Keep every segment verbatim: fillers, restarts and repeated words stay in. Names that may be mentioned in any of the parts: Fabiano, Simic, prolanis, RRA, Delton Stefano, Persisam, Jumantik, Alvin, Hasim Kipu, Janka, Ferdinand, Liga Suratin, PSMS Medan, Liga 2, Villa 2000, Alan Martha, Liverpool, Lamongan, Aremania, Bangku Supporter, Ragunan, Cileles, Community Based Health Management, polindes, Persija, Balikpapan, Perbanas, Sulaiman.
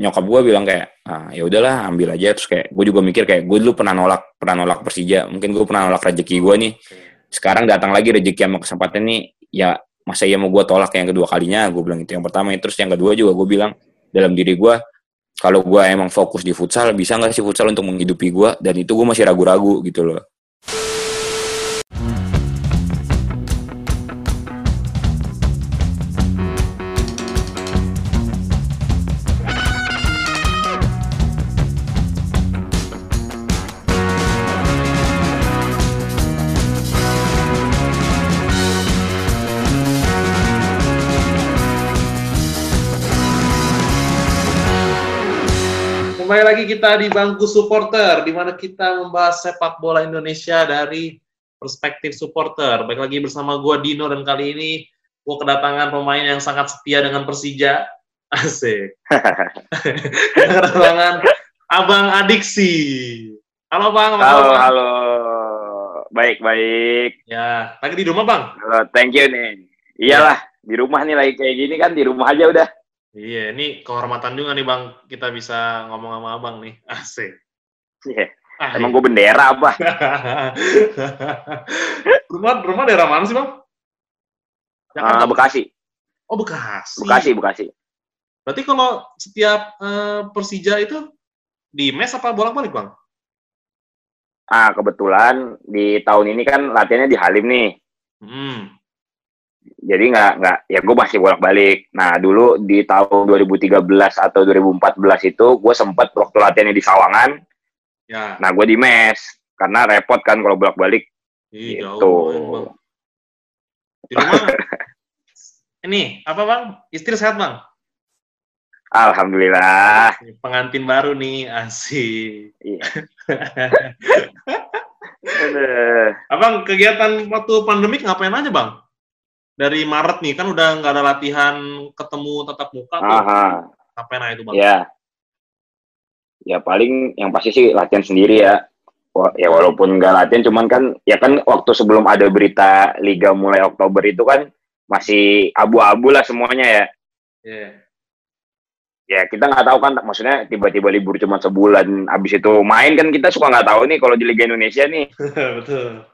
nyokap gue bilang kayak, ah, ya udahlah ambil aja. Terus kayak gue juga mikir kayak gue dulu pernah nolak pernah nolak Persija, mungkin gue pernah nolak rezeki gue nih, sekarang datang lagi rezeki sama kesempatan nih, ya masa iya mau gue tolak yang kedua kalinya. Gue bilang itu yang pertama. Terus yang kedua juga gue bilang dalam diri gue, kalau gue emang fokus di futsal, bisa nggak sih futsal untuk menghidupi gue? Dan itu gue masih ragu-ragu gitu loh. Kembali lagi kita di Bangku Supporter, di mana kita membahas sepak bola Indonesia dari perspektif supporter. Baik, lagi bersama gue Dino, dan kali ini gue kedatangan pemain yang sangat setia dengan Persija. Asik. Kedatangan Abang Adiksi. Halo Bang. Halo, bang. Halo. Baik-baik. Ya, lagi di rumah Bang? Halo, thank you nih. Iyalah, ya. Di rumah nih lagi kayak gini kan, di rumah aja udah. Iya, ini kehormatan juga nih Bang, kita bisa ngomong sama Abang nih, asik. Yeah. Ah, emang gue bendera, Abah. rumah, rumah daerah mana sih Bang? Jakarta, uh, Bekasi. Oh, Bekasi. Bekasi, Bekasi. Berarti kalau setiap uh, Persija itu di mes apa bolak-balik Bang? Ah, kebetulan di tahun ini kan latihannya di Halim nih. Hmm. Jadi nggak nggak ya gue masih bolak-balik. Nah dulu di tahun dua ribu tiga belas atau dua ribu empat belas itu gue sempat waktu latihannya di Sawangan. Ya. Nah gue di mes karena repot kan kalau bolak-balik. Ih, gitu. Jauh, di rumah. Ini apa Bang? Istri sehat Bang? Alhamdulillah. Pengantin baru nih, asik. Iya. Abang, kegiatan waktu pandemik ngapain aja Bang? Dari Maret nih kan udah nggak ada latihan ketemu tatap muka tuh. Apa nah itu Bang? Ya, ya paling yang pasti sih latihan sendiri ya. Ya walaupun nggak latihan, cuman kan ya kan waktu sebelum ada berita Liga mulai Oktober itu kan masih abu-abu lah semuanya ya. Yeah. Ya kita nggak tahu kan, maksudnya tiba-tiba libur cuma sebulan, abis itu main kan kita suka nggak tahu nih kalau di Liga Indonesia nih. Betul.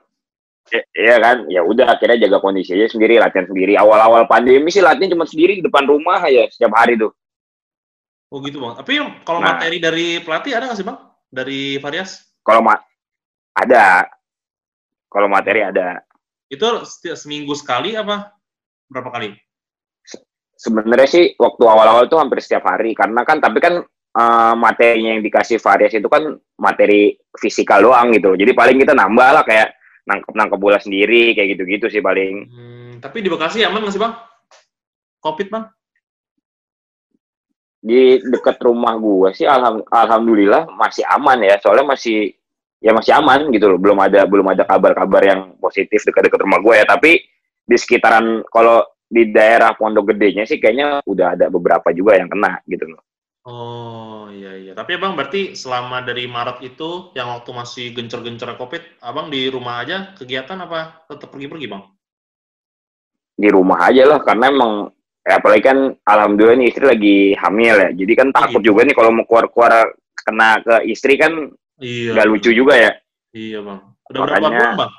Iya kan, ya udah akhirnya jaga kondisi aja sendiri, latihan sendiri. Awal-awal pandemi sih latihan cuma sendiri di depan rumah aja setiap hari tuh. Oh gitu Bang. Tapi kalau nah, materi dari pelatih ada nggak sih Bang? Dari Varias? Kalau ma- ada. Kalau materi ada. Itu seminggu sekali apa berapa kali? Se- Sebenarnya sih waktu awal-awal tuh hampir setiap hari, karena kan tapi kan uh, materinya yang dikasih Varias itu kan materi fisika doang gitu. Jadi paling kita nambah lah kayak nangkep-nangkep bola sendiri, kayak gitu-gitu sih paling. Hmm, tapi di Bekasi aman nggak sih Bang? Covid Bang? Di dekat rumah gua sih alham, alhamdulillah masih aman ya, soalnya masih ya masih aman gitu loh, belum ada belum ada kabar-kabar yang positif dekat-dekat rumah gua ya. Tapi di sekitaran kalau di daerah Pondok Gedenya sih kayaknya udah ada beberapa juga yang kena gitu loh. Oh iya iya, tapi Abang berarti selama dari Maret itu yang waktu masih gencar-gencar Covid, Abang di rumah aja kegiatan apa tetap pergi-pergi Bang? Di rumah aja lah, karena emang ya, apalagi kan alhamdulillah nih istri lagi hamil ya, jadi kan takut iya. Juga nih kalau mau keluar-keluar kena ke istri kan iya, gak lucu juga ya. Iya Bang. Udah makanya, berapa bulan Bang?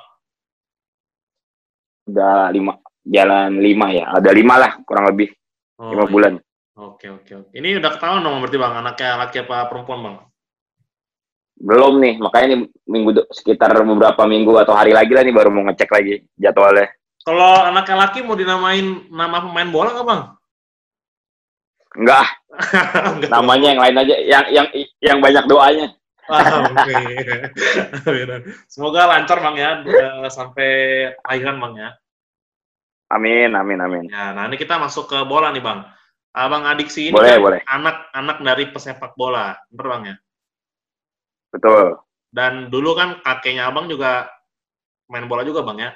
Udah lima, jalan lima ya, ada lima lah kurang lebih, oh, lima iya. Bulan. Oke, oke, oke. Ini udah ketahuan dong berarti Bang, anaknya laki apa perempuan Bang? Belum nih, makanya nih minggu sekitar beberapa minggu atau hari lagi lah nih baru mau ngecek lagi jadwalnya. Kalau anaknya laki mau dinamain nama pemain bola nggak Bang? Enggak. Namanya yang lain aja, yang yang yang banyak doanya. Ah, oke. Semoga lancar Bang ya, sampai akhiran Bang ya. Amin, amin, amin. Ya, nah ini kita masuk ke bola nih Bang. Abang Adiksi ini boleh, kan boleh. Anak-anak dari pesepak bola, bener Bang ya? Betul. Dan dulu kan kakeknya Abang juga main bola juga Bang ya?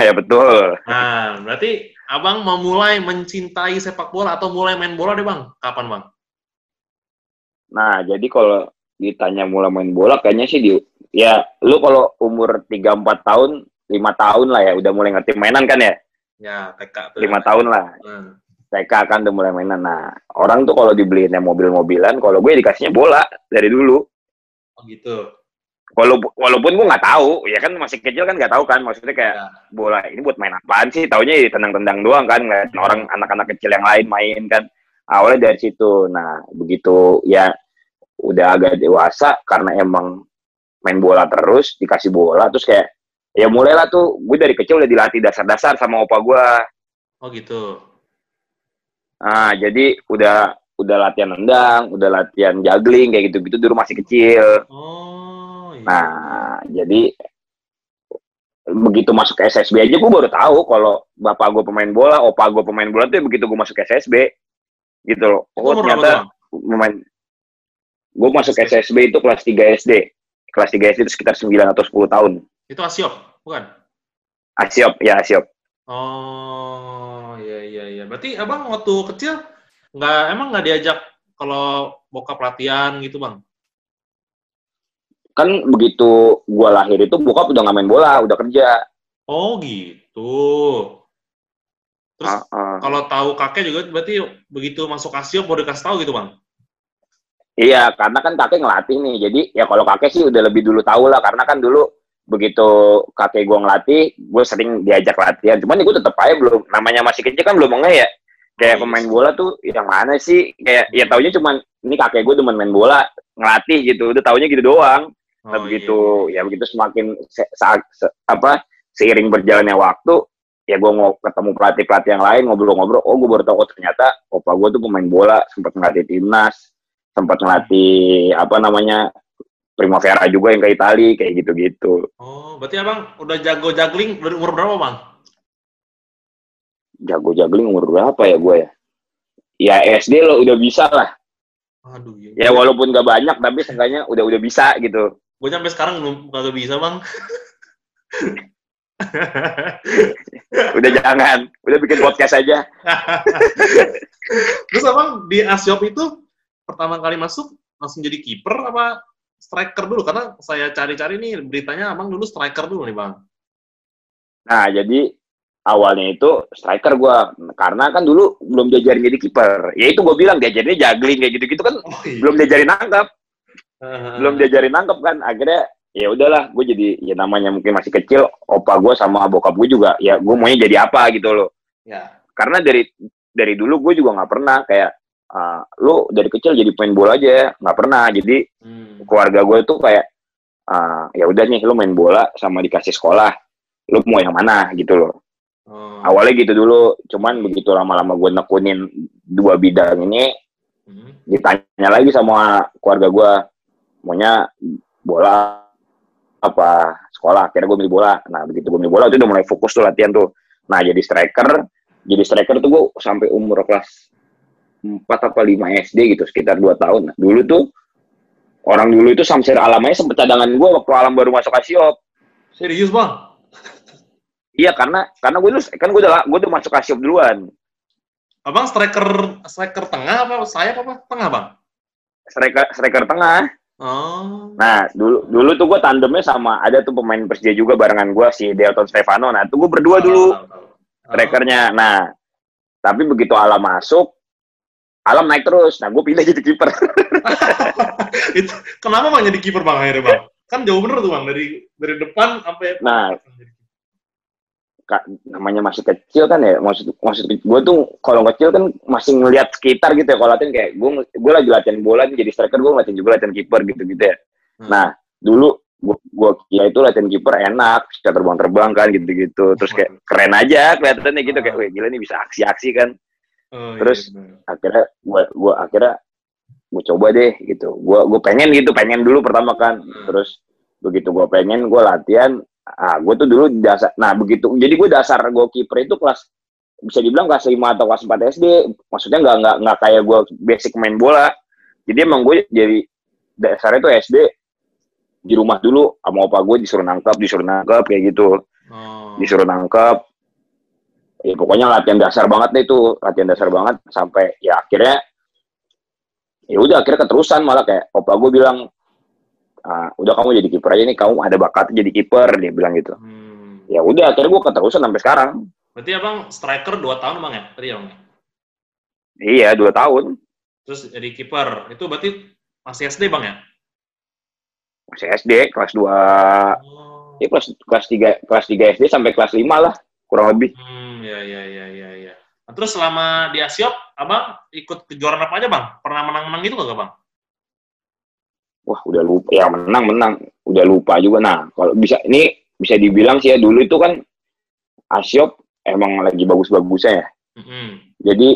Ya betul. Nah, berarti Abang memulai mencintai sepak bola atau mulai main bola deh Bang? Kapan Bang? Nah, jadi kalau ditanya mulai main bola kayaknya sih di ya lu kalau umur tiga empat tahun, lima tahun lah ya udah mulai ngerti mainan kan ya? Ya, T K tuh. lima tahun lah. Hmm. Mereka akan udah mulai mainan. Nah, orang tuh kalau dibeliinnya mobil-mobilan, kalau gue dikasihnya bola dari dulu. Oh gitu. Walaupun, walaupun gue nggak tahu, ya kan masih kecil kan nggak tahu kan, maksudnya kayak ya. Bola ini buat main apaan sih? Taunya ya tendang-tendang doang kan, ngeliat orang anak-anak kecil yang lain main kan. Awalnya dari situ. Nah, begitu ya udah agak dewasa karena emang main bola terus, dikasih bola terus kayak ya mulailah tuh gue dari kecil udah dilatih dasar-dasar sama opa gue. Oh gitu. Nah, jadi udah udah latihan nendang, udah latihan juggling kayak gitu-gitu dulu masih kecil. Oh. Nah, jadi begitu masuk ke S S B aja gue baru tahu kalau bapak gue pemain bola, opa gue pemain bola tuh ya begitu gue masuk ke S S B gitu loh. Oh, ternyata pemain. Gue masuk ke S S B itu kelas tiga S D. Kelas tiga S D itu sekitar sembilan atau sepuluh tahun. Itu Asiop, bukan? Asiop, ya Asiop. Oh, iya iya iya. Berarti Abang waktu kecil nggak emang nggak diajak kalau bokap latihan gitu, Bang? Kan begitu gue lahir itu bokap udah nggak main bola, udah kerja. Oh gitu. Terus uh, uh. kalau tahu kakek juga berarti begitu masuk Asiop udah dikasih tahu gitu, Bang? Iya, karena kan kakek ngelatih nih. Jadi ya kalau kakek sih udah lebih dulu tahu lah, karena kan dulu begitu kakek gue ngelatih, gue sering diajak latihan. Cuman ya gue tetap aja belum, namanya masih kecil kan belum nge ya. Kayak pemain bola tuh yang mana sih? Kayak ya taunya cuman ini kakek gue demen main bola, ngelatih gitu. Udah taunya gitu doang. Oh, begitu iya. Ya begitu semakin se saat se apa seiring berjalannya waktu ya gue mau ketemu pelatih-pelatih yang lain, ngobrol-ngobrol, oh gue baru tahu oh, ternyata opa gue tuh pemain bola, sempat ngelatih timnas, sempat ngelatih apa namanya Primavera juga yang ke Itali kayak gitu-gitu. Oh, berarti Abang udah jago juggling dari umur berapa, Bang? Jago juggling umur berapa ya gue ya? Ya S D lo udah bisa lah. Aduh, ya, ya walaupun gak banyak tapi seenggaknya udah udah bisa gitu. Gue sampai sekarang belum kagak bisa, Bang. Udah jangan, udah bikin podcast aja. Terus Abang di Asiop itu pertama kali masuk langsung jadi kiper apa striker dulu? Karena saya cari-cari nih beritanya Abang dulu striker dulu nih, Bang. Nah, jadi awalnya itu striker gue, karena kan dulu belum diajarin jadi kiper. Ya itu gue bilang diajarinnya juggling kayak gitu-gitu kan. Oh, iya. Belum diajarin nangkap. Belum diajarin nangkep kan, akhirnya ya udahlah gue jadi ya namanya mungkin masih kecil, opa gue sama bokap gue juga ya gue maunya jadi apa gitu loh ya. Karena dari dari dulu gue juga nggak pernah kayak uh, lu dari kecil jadi pemain bola aja, nggak pernah. Jadi hmm. keluarga gue tuh kayak uh, ya udah nih lu main bola sama dikasih sekolah, lu mau yang mana gitu loh. hmm. Awalnya gitu dulu, cuman begitu lama-lama gue nekunin dua bidang ini, hmm. ditanya lagi sama keluarga gue maunya bola apa sekolah, akhirnya gue milih bola. Nah begitu gue milih bola itu udah mulai fokus tuh latihan tuh. Nah jadi striker, jadi striker tuh gue sampai umur kelas empat apa lima S D gitu, sekitar dua tahun. Nah, dulu tuh orang dulu itu Samsir Alamnya sempet cadangan gue waktu Alam baru masuk Asiop. Serius, Bang? Iya, karena karena gue dulu kan gue udah gue udah masuk Asiop duluan. Abang striker striker tengah apa saya apa tengah, Bang? Striker striker tengah. Oh. Nah, dulu dulu tuh gue tandemnya sama, ada tuh pemain Persija juga barengan gue, si Delton Stefano. Nah, tuh gue berdua dulu strikernya. Oh. Nah, tapi begitu Alam masuk, Alam naik terus. Nah, gue pindah jadi kiper. Itu kenapa Bang jadi kiper, Bang, akhirnya, Bang? Kan jauh bener tuh, Bang, dari dari depan sampai. Nah, Kak, namanya masih kecil kan ya, maksud maksud gue tuh kalau kecil kan masih ngelihat sekitar gitu ya, kalau latihan kayak gue gue lagi latihan bola jadi striker, gue latihan juga latihan kiper gitu gitu ya. hmm. Nah dulu gue gue kira itu latihan kiper enak, bisa terbang-terbang kan gitu gitu, terus kayak keren aja kelihatannya gitu, kayak wah gila nih bisa aksi-aksi kan. Oh, terus iya, akhirnya gue gue akhirnya gue coba deh gitu, gue gue pengen gitu, pengen dulu pertama kan. hmm. Terus begitu gue pengen, gue latihan. Ah, gue tuh dulu dasar, nah begitu, jadi gue dasar gue kiper itu kelas, bisa dibilang kelas lima atau kelas empat S D, maksudnya nggak nggak nggak kayak gue basic main bola, jadi emang gue jadi dasarnya tuh S D di rumah dulu sama opa gue disuruh nangkep, disuruh nangkep kayak gitu, oh. disuruh nangkep, ya pokoknya latihan dasar banget deh itu, latihan dasar banget sampai ya akhirnya, ya udah akhirnya keterusan malah kayak opa gue bilang. Uh, udah kamu jadi kiper aja nih, kamu ada bakat jadi kiper, dia bilang gitu. hmm. Ya udah akhirnya gue keterusan sampai sekarang. Berarti Abang striker dua tahun, Bang, ya? Tadi, Bang? Iya, dua tahun. Terus jadi kiper. Itu berarti masih S D, Bang, ya? Masih S D, kelas dua. Oh. Ya, kelas, kelas, tiga, kelas tiga S D sampai kelas lima lah, kurang lebih. Hmm, ya, ya, ya, ya, ya. Nah, terus selama di Asiop, Abang ikut kejuaraan apa aja, Bang? Pernah menang-menang gitu nggak, Bang? Wah, udah lupa. Ya, menang-menang. Udah lupa juga. Nah, kalau bisa, ini bisa dibilang sih ya, dulu itu kan Asiop emang lagi bagus-bagusnya ya. Mm-hmm. Jadi,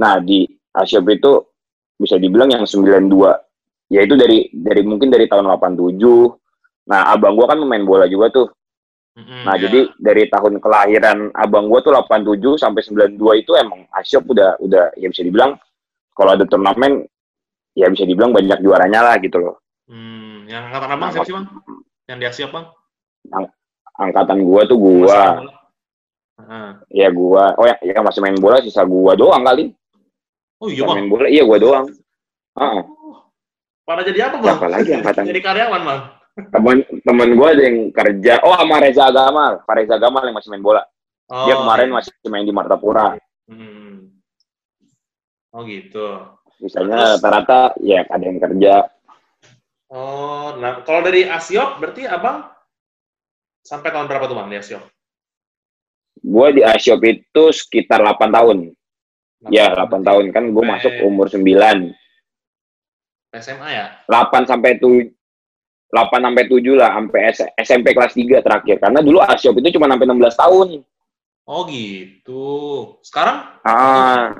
nah di Asiop itu bisa dibilang yang sembilan dua, yaitu dari dari mungkin dari tahun delapan tujuh. Nah, abang gua kan main bola juga tuh. Mm-hmm, nah, yeah. Jadi dari tahun kelahiran abang gua tuh delapan tujuh sampai sembilan dua itu emang Asiop udah udah ya bisa dibilang kalau ada turnamen ya bisa dibilang banyak juaranya lah gitu loh. Hmm, yang angkatan abang siapa sih, Bang? Yang di Asiop, Bang? Ang- angkatan gua tuh gua. Hmm. Ya gua, oh ya, ya masih main bola sisa gua doang kali. Oh iya, Bang. Main bola, iya gua doang. Heeh. Oh. Pada jadi apa, Bang? Apa lagi angkatan? Jadi karyawan, Bang. Temen-temen gua ada yang kerja. Oh, sama Reza Agamal. Pak Reza Agamal yang masih main bola. Oh, dia kemarin iya. Masih main di Martapura. Hmm. Oh gitu. Misalnya rata-rata ya ada yang kerja. Oh, nah kalau dari Asiop berarti Abang sampai tahun berapa tuh, Bang, di Asiop? Gue di Asiop itu sekitar delapan tahun. delapan ya, delapan tahun. Kan gue sampai... masuk umur sembilan. S M A ya? delapan sampai tujuh lah, sampai S M P kelas tiga terakhir. Karena dulu Asiop itu cuma sampai enam belas tahun. Oh gitu. Sekarang? Ah.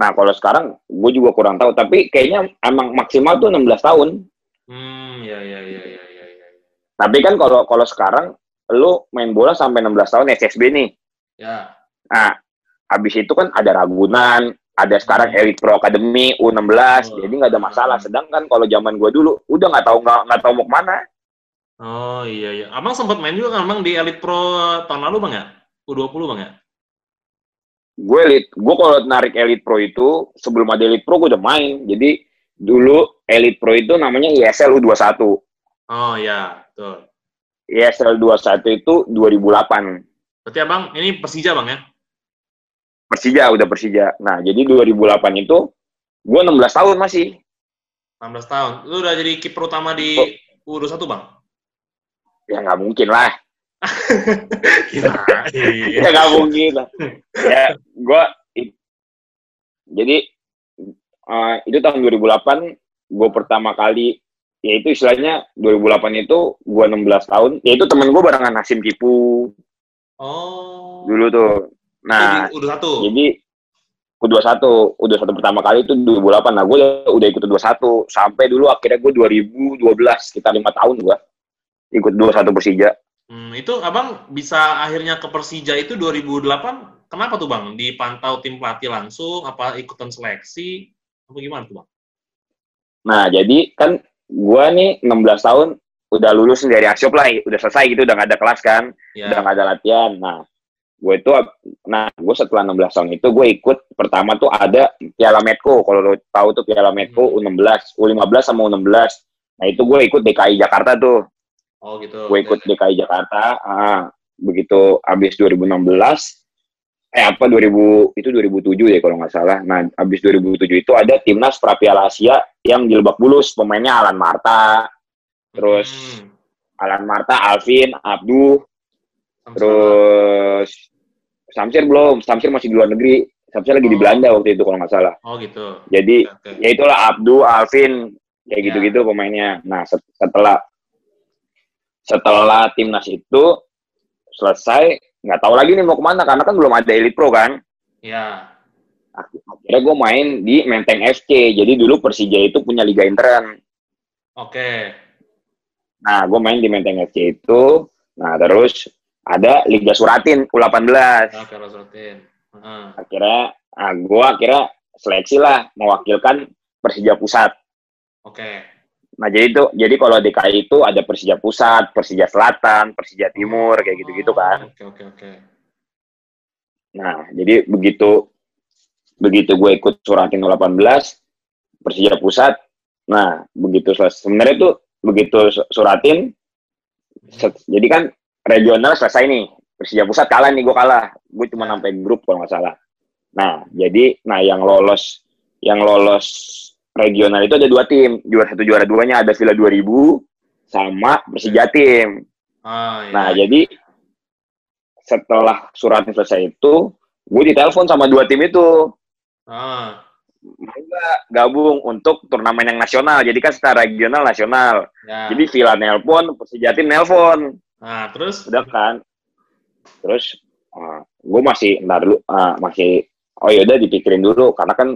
Nah, kalau sekarang gue juga kurang tahu. Tapi kayaknya emang maksimal tuh enam belas tahun. Hmm, ya, ya, ya, ya, ya, ya. Tapi kan kalau kalau sekarang, lu main bola sampai enam belas tahun S S B nih. Ya. Nah, habis itu kan ada Ragunan, ada sekarang Elite Pro Academy U enam belas, oh. Jadi nggak ada masalah. Sedangkan kalau zaman gua dulu, udah nggak tahu nggak nggak tahu mau kemana. Oh iya iya. Abang sempat main juga kan, Bang, di Elite Pro tahun lalu, Bang, ya? U dua puluh, Bang, ya? Gue Elite, gue kalau narik Elite Pro itu sebelum ada Elite Pro gue udah main. Jadi dulu Elite Pro itu namanya I S L U dua puluh satu. Oh iya, betul. I S L dua puluh satu itu dua ribu delapan. Berarti Abang, ini Persija, Bang, ya? Persija, udah Persija. Nah, jadi dua ribu delapan itu, gue enam belas tahun masih. enam belas tahun. Lu udah jadi kiper utama di U dua puluh satu, Bang? Ya, nggak mungkin lah. ya, ya, nggak mungkin lah. Ya, gue... Jadi, uh, itu tahun dua ribu delapan, gue pertama kali... Ya itu istilahnya dua ribu delapan itu gua enam belas tahun. Ya itu temen gua barengan Hasim Kipu. Oh. Dulu tuh. Nah. U dua puluh satu. Jadi U dua puluh satu, U dua puluh satu pertama kali itu dua ribu delapan. Nah, gua udah ikut U dua puluh satu sampai dulu akhirnya gua dua ribu dua belas, sekitar lima tahun gua ikut U dua puluh satu Persija. Hmm, itu Abang bisa akhirnya ke Persija itu dua ribu delapan. Kenapa tuh, Bang? Dipantau tim pelatih langsung apa ikutan seleksi? Apa gimana tuh, Bang? Nah, jadi kan gua nih enam belas tahun udah lulus dari Asiop lah, udah selesai gitu, udah nggak ada kelas kan, yeah. Udah nggak ada latihan. Nah, gue itu, nah gue setelah enam belas tahun itu gue ikut pertama tuh ada Piala Metco, kalau lo tahu tuh Piala Metco U enam belas, U lima belas sama U enam belas. Nah itu gue ikut D K I Jakarta tuh. Oh gitu. Gue ikut D K I Jakarta. Ah, begitu abis dua ribu enam belas, eh apa dua ribu itu dua ribu tujuh ya kalau nggak salah. Nah, abis dua ribu tujuh itu ada timnas Prapiala Asia yang di Lebak Bulus, pemainnya Alan Martha, terus hmm. Alan Martha, Alvin, Abdu, Samsir. Terus Samsir belum, Samsir masih di luar negeri, Samsir lagi oh. Di Belanda waktu itu kalau nggak salah. Oh gitu. Jadi okay. Ya itulah Abdu, Alvin, kayak yeah. Gitu-gitu pemainnya. Nah, setelah setelah timnas itu selesai, nggak tahu lagi nih mau kemana, karena kan belum ada Elite Pro kan. Iya. Akhirnya gue main di Menteng S C. Jadi dulu Persija itu punya Liga Intern. Oke. Okay. Nah, gue main di Menteng S C itu. Nah, terus ada Liga Suratin U delapan belas. Oke, oh, Suratin. Uh-huh. Akhirnya, nah gue akhirnya seleksi lah mewakilkan Persija Pusat. Oke. Okay. Nah, jadi itu, jadi kalau D K I itu ada Persija Pusat, Persija Selatan, Persija Timur, kayak gitu-gitu kan. Oke, oke, oke. Nah, jadi begitu begitu gue ikut Suratin U delapan belas, Persija Pusat. Nah, begitu selesai. Sebenarnya tuh begitu Suratin, set, jadi kan regional selesai nih. Persija Pusat kalah nih, gue kalah. Gue cuma sampai grup kalau nggak salah. Nah, jadi nah yang lolos yang lolos regional itu ada dua tim. Juara satu juara duanya ada Villa dua ribu sama Persijatim. Ah, iya. Nah, jadi setelah suratnya selesai itu, gue ditelepon sama dua tim itu. Ah. Mau gak gabung untuk turnamen yang nasional. Jadi kan secara regional nasional. Ya. Jadi Villa nelpon, Persijatim nelpon. Nah, terus? Udah kan. Terus uh, gue masih ntar dulu uh, masih oh yaudah dipikirin dulu karena kan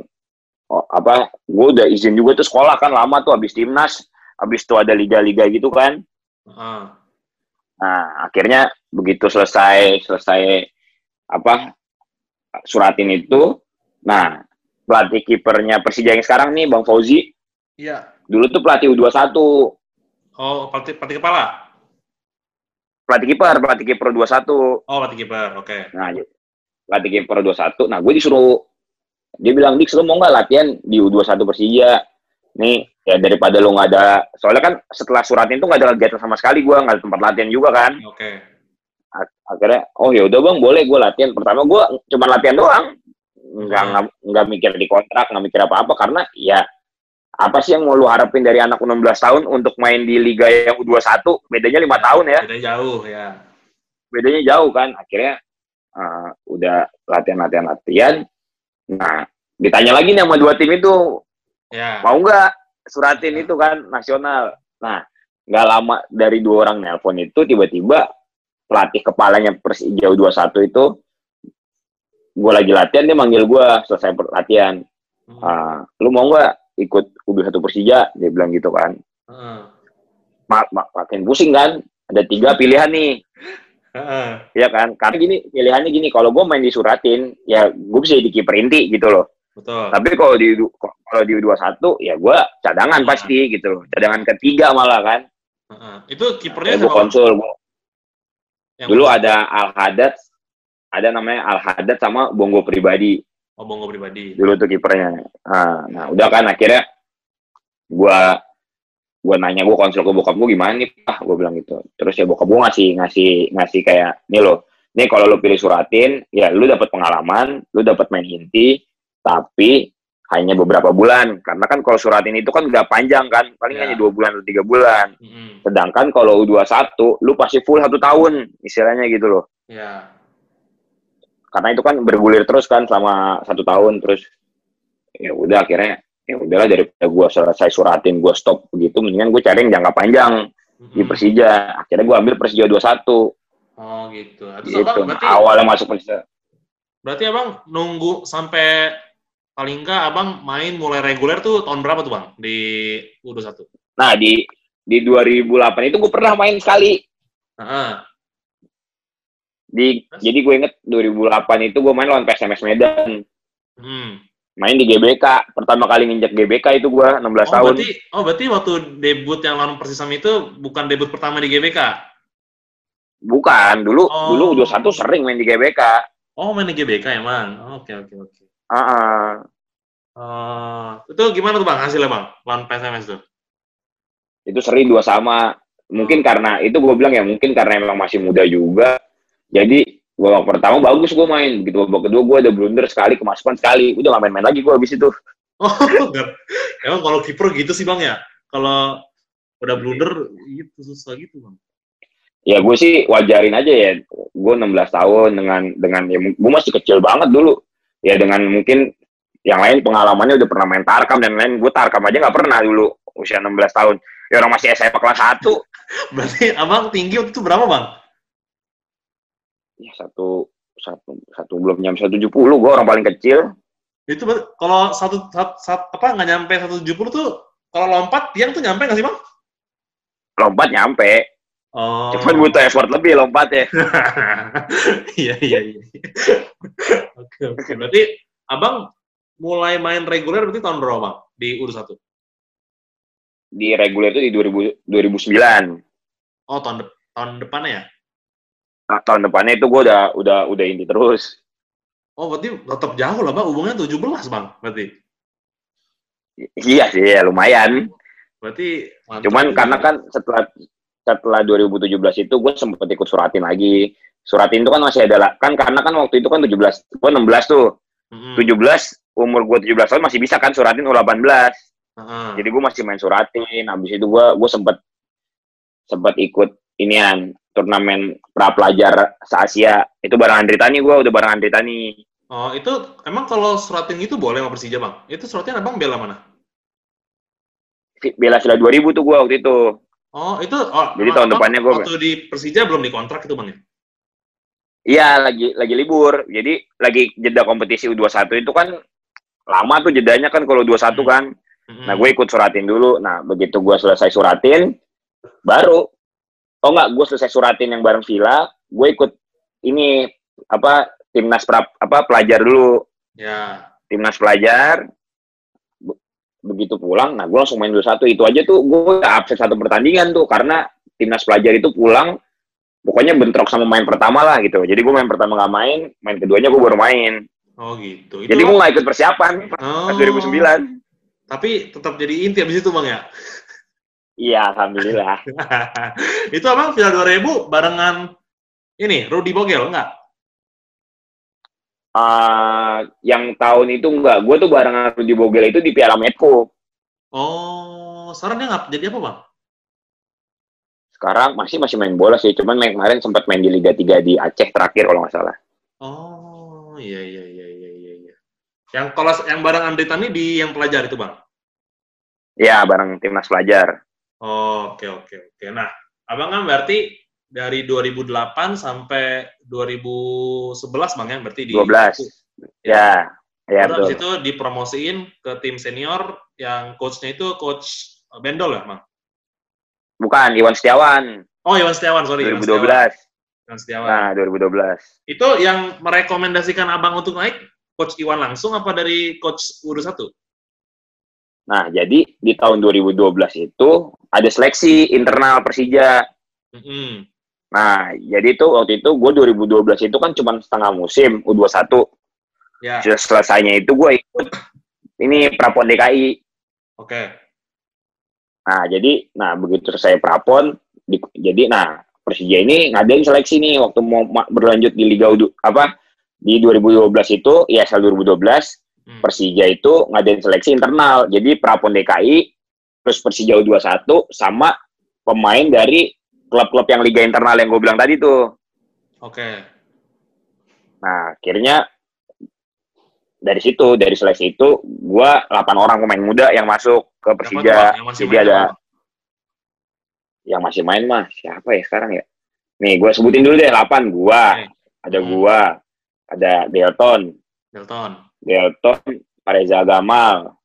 oh, apa gue udah izin juga tuh sekolah kan lama tuh habis timnas, habis tuh ada liga-liga gitu kan. Uh. Nah, akhirnya begitu selesai selesai apa Suratin itu. Nah, pelatih kipernya Persija yang sekarang nih, Bang Fauzi. Iya. Dulu tuh pelatih U dua puluh satu. Oh, pelatih pelatih kepala? Pelatih kiper, pelatih kiper U dua puluh satu. Oh, pelatih kiper, oke. Okay. Nah, pelatih kiper U dua puluh satu. Nah, gue disuruh, dia bilang, Dik, lu mau nggak latihan di U dua puluh satu Persija? Nih, ya daripada lu nggak ada, soalnya kan setelah Suratin tuh nggak ada kegiatan sama sekali, gue nggak ada tempat latihan juga kan. Oke. Okay. Akhirnya, oh ya udah Bang, boleh gue latihan. Pertama gue cuma latihan doang. Nggak, nggak, nggak mikir di kontrak, nggak mikir apa-apa, karena ya apa sih yang mau lu harapin dari anak enam belas tahun untuk main di Liga yang U dua puluh satu, bedanya lima tahun ya. Bedanya jauh ya. Bedanya jauh kan, akhirnya uh, udah latihan-latihan-latihan. Nah, ditanya lagi nih sama dua tim itu, ya. Mau nggak Suratin itu kan, nasional. Nah, nggak lama dari dua orang nelpon itu, tiba-tiba pelatih kepalanya Persija U dua puluh satu itu, gue lagi latihan, dia manggil gue selesai latihan. Hmm. Uh, lu mau nggak ikut U dua puluh satu Persija? Dia bilang gitu kan. Hmm. Mak, mak, makin pusing kan. Ada tiga pilihan nih. Hmm. Ya kan. Karena gini, pilihannya gini. Kalau gue main di Suratin, ya gue bisa jadi kiper inti gitu loh. Betul. Tapi kalau di kalau di U dua puluh satu, ya gue cadangan hmm. pasti gitu loh. Cadangan ketiga malah kan. Hmm. Itu kipernya nah, konsul. Gua. Dulu betul. Ada Al-Hadad. Ada namanya Al-Hadad sama Bongo Pribadi. Oh, Bongo Pribadi. Dulu tuh kipernya. Nah, nah, udah kan akhirnya gua gua nanya, gua konsul ke bokap gua gimana nih, Pak? Gua bilang gitu. Terus ya bokap gua ngasih ngasih ngasih kayak, "Nih lo, nih kalau lo pilih Suratin, ya lu dapat pengalaman, lu dapat main inti, tapi hanya beberapa bulan. Karena kan kalau Suratin itu kan nggak panjang kan, paling ya. Hanya dua bulan atau tiga bulan. Mm-hmm. Sedangkan kalau U dua puluh satu, lu pasti full satu tahun, istilahnya gitu loh." Iya. Karena itu kan bergulir terus kan selama satu tahun terus ya udah akhirnya ya udahlah daripada gue selesai Suratin gue stop begitu mendingan gue cari yang jangka panjang mm-hmm. di Persija akhirnya gue ambil Persija dua puluh satu. Oh gitu. Itu awalnya masuk Persija. Berarti abang nunggu sampai paling nggak abang main mulai reguler tuh tahun berapa tuh bang di U dua puluh satu? Nah di di dua ribu delapan itu gue pernah main sekali. Uh-huh. Di, jadi gue inget dua ribu delapan itu gue main lawan P S M S Medan. Hmm. Main di G B K. Pertama kali nginjak G B K itu gue enam belas oh, tahun. Berarti, oh berarti waktu debut yang lawan Persisam itu bukan debut pertama di G B K? Bukan. Dulu oh. dulu U dua puluh satu sering main di G B K. Oh main di G B K emang? Oke oke oke. Ah. Itu gimana tuh bang hasilnya bang? Lawan P S M S tuh? Itu seri dua sama. Mungkin hmm. karena itu gue bilang ya mungkin karena emang masih muda juga. Jadi, babak pertama bagus gue main. Begitu babak kedua gue ada blunder sekali, kemasukan sekali. Udah gak main-main lagi gue abis itu. Oh, emang kalau kiper gitu sih bang ya? Kalau udah blunder, gitu, susah gitu bang? Ya gue sih wajarin aja ya. Gue enam belas tahun dengan, dengan ya gue masih kecil banget dulu. Ya dengan mungkin yang lain pengalamannya udah pernah main tarkam dan lain. Gue tarkam aja gak pernah dulu, usia enam belas tahun. Ya orang masih S M A kelas satu. Berarti abang tinggi waktu itu berapa bang? Ya satu satu satu belum nyampe satu tujuh puluh, gue orang paling kecil. Itu kalau satu, satu, satu apa nggak nyampe satu tujuh puluh tuh kalau lompat tiang tuh nyampe nggak sih bang? Lompat nyampe. Oh. Cuman butuh effort lebih lompat ya. Iya iya iya. Oke oke. Berarti abang mulai main reguler berarti tahun berapa bang di U dua puluh satu? Di reguler itu di dua ribu sembilan. Oh tahun de tahun depannya ya? Nah, tahun depannya itu gue udah udah udah inti terus. Oh, berarti tetap jauh lah, Bang. Hubungannya tujuh belas, Bang. Berarti. I iya sih, ya, lumayan. Berarti cuman juga. Karena kan setelah setelah dua ribu tujuh belas itu gue sempat ikut Suratin lagi. Suratin itu kan masih ada kan karena kan waktu itu kan tujuh belas, gue enam belas tuh. Mm-hmm. tujuh belas, umur gue tujuh belas tahun masih bisa kan Suratin U delapan belas. Mm-hmm. Jadi gue masih main Suratin, habis itu gue gue sempet sempet ikut inian turnamen pra pelajar se-Asia. Itu bareng Andritani, gue udah bareng Andritani. Oh, itu emang kalau Suratin itu boleh sama Persija, Bang? Itu Suratin abang bela mana? Bela Villa dua ribu tuh gue waktu itu. Oh, itu oh, jadi tahun depannya gue waktu di Persija belum dikontrak itu, Bang, ya? Iya, lagi lagi libur. Jadi lagi jeda kompetisi U dua puluh satu itu kan lama tuh jedanya kan kalau U dua puluh satu hmm. kan. Hmm. Nah, gue ikut Suratin dulu. Nah, begitu gue selesai Suratin baru oh enggak, gue selesai Suratin yang bareng Villa, gue ikut ini apa timnas pra, apa pelajar dulu. Ya. Timnas pelajar. Begitu pulang, nah gue langsung main dua satu. Itu aja tuh gue absen satu pertandingan tuh, karena timnas pelajar itu pulang, pokoknya bentrok sama main pertama lah gitu. Jadi gue main pertama gak main, main keduanya gue baru main. Oh gitu. Itu jadi gue gak ikut persiapan, pas oh. dua ribu sembilan. Tapi tetap jadi inti abis itu Bang ya? Iya, alhamdulillah. Itu Abang Villa dua ribu barengan ini, Rudi Bogel enggak? Uh, yang tahun itu enggak, gue tuh bareng Rudi Bogel itu di Piala Metco. Oh, sekarang dia nggak jadi apa Bang? Sekarang masih masih main bola sih, cuman main kemarin sempat main di Liga tiga di Aceh terakhir kalau nggak salah. Oh, iya iya iya iya iya. Yang kelas yang bareng Andritani di yang pelajar itu Bang? Ya, bareng timnas pelajar. Oh, oke oke oke. Nah, Abang kan berarti dari dua ribu delapan sampai dua ribu sebelas Bang ya, berarti di dua belas. Ya, ya betul. Terus itu dipromosiin ke tim senior yang coachnya itu Coach Bendol ya, Bang? Bukan, Iwan Setiawan. Oh, Iwan Setiawan, sorry. dua ribu dua belas. Iwan Setiawan. Nah, dua ribu dua belas. Itu yang merekomendasikan Abang untuk naik Coach Iwan langsung apa dari Coach U dua puluh satu? Nah, jadi di tahun dua ribu dua belas itu ada seleksi internal Persija. Mm-hmm. Nah, jadi itu waktu itu gue dua ribu dua belas itu kan cuma setengah musim U dua puluh satu. Ya. Selesainya itu gue ikut ini Prapon D K I. Oke. Okay. Nah, jadi nah begitu saya Prapon di, jadi nah Persija ini ngadain seleksi nih waktu mau berlanjut di Liga U apa di dua ribu dua belas itu I S L dua ribu dua belas hmm. Persija itu ngadain seleksi internal. Jadi Prapon D K I terus Persija U dua puluh satu sama pemain dari klub-klub yang liga internal yang gue bilang tadi tuh. Oke. Okay. Nah, akhirnya dari situ, dari seleksi itu, gue delapan orang pemain muda yang masuk ke Persija. Yang masih Jadi main ada apa? Yang masih main mah siapa ya sekarang ya? Nih, gue sebutin dulu deh delapan. Gue, okay. ada hmm. gue, ada Delton. Delton. Delton, Reza Agamal.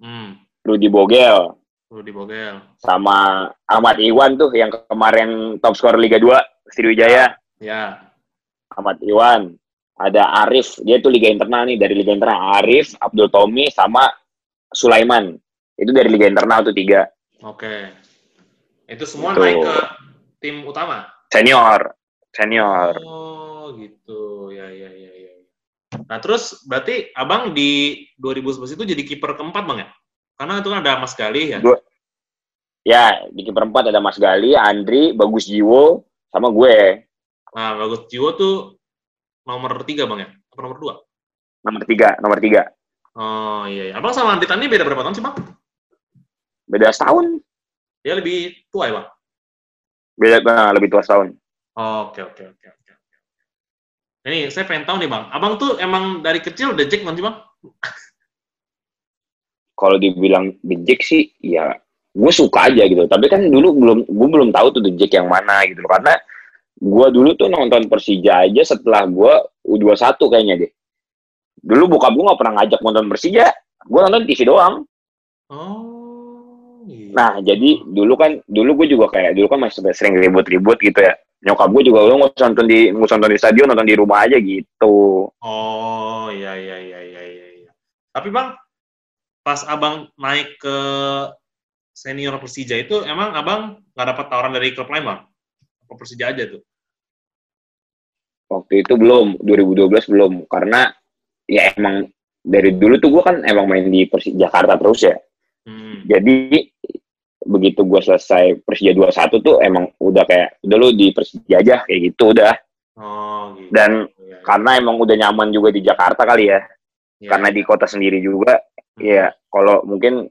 Hmm. Rudi Bogel. Rudi Bogel. Sama Ahmad Iwan tuh yang kemarin top skor Liga dua Sriwijaya. Ya. Yeah. Ahmad Iwan, ada Arif, dia tuh liga internal nih, dari liga internal Arif, Abdul Tommy sama Sulaiman. Itu dari liga internal tuh tiga. Oke. Okay. Itu semua gitu. Naik ke tim utama. Senior, senior. Oh, gitu. Ya ya ya ya. Nah, terus berarti Abang di dua ribu sebelas itu jadi kiper keempat Bang ya? Karena itu kan ada Mas Galih ya? Gua, ya, di kiper empat ada Mas Galih, Andri, Bagus Jiwo, sama gue. Nah, Bagus Jiwo tuh nomor tiga Bang ya? Apa nomor dua? Nomor tiga, nomor tiga. Oh iya, iya. Abang sama Andritani beda berapa tahun sih Bang? Beda setahun. Dia lebih tua ya Bang? Beda, nah, lebih tua setahun. Oke, oke, oke, oke. Ini saya pengen tahu nih Bang, Abang tuh emang dari kecil udah jek nanti Bang? Kalau dibilang dejek sih, ya gue suka aja gitu. Tapi kan dulu belum, gue belum tahu tuh dejek yang mana gitu. Karena gue dulu tuh nonton Persija aja setelah gue U dua puluh satu kayaknya deh. Dulu bokap gue gak pernah ngajak nonton Persija, gue nonton T V doang. Oh. Iya. Nah jadi dulu kan, dulu gue juga kayak dulu kan masih sering ribut-ribut gitu ya. Nyokap gue juga lu nonton di nonton di stadion, nonton di rumah aja gitu. Oh iya iya iya iya. iya. Tapi Bang, pas Abang naik ke senior Persija itu, emang Abang nggak dapat tawaran dari klub lain, Bang? Apa Persija aja tuh? Waktu itu belum, dua ribu dua belas belum. Karena ya emang dari dulu tuh gue kan emang main di Persija Jakarta terus ya. Hmm. Jadi begitu gue selesai Persija dua puluh satu tuh emang udah kayak, udah lu di Persija aja kayak gitu udah. Oh, gitu. Dan ya, ya. Karena emang udah nyaman juga di Jakarta kali ya. yeah. Karena di kota sendiri juga, hmm. ya kalau mungkin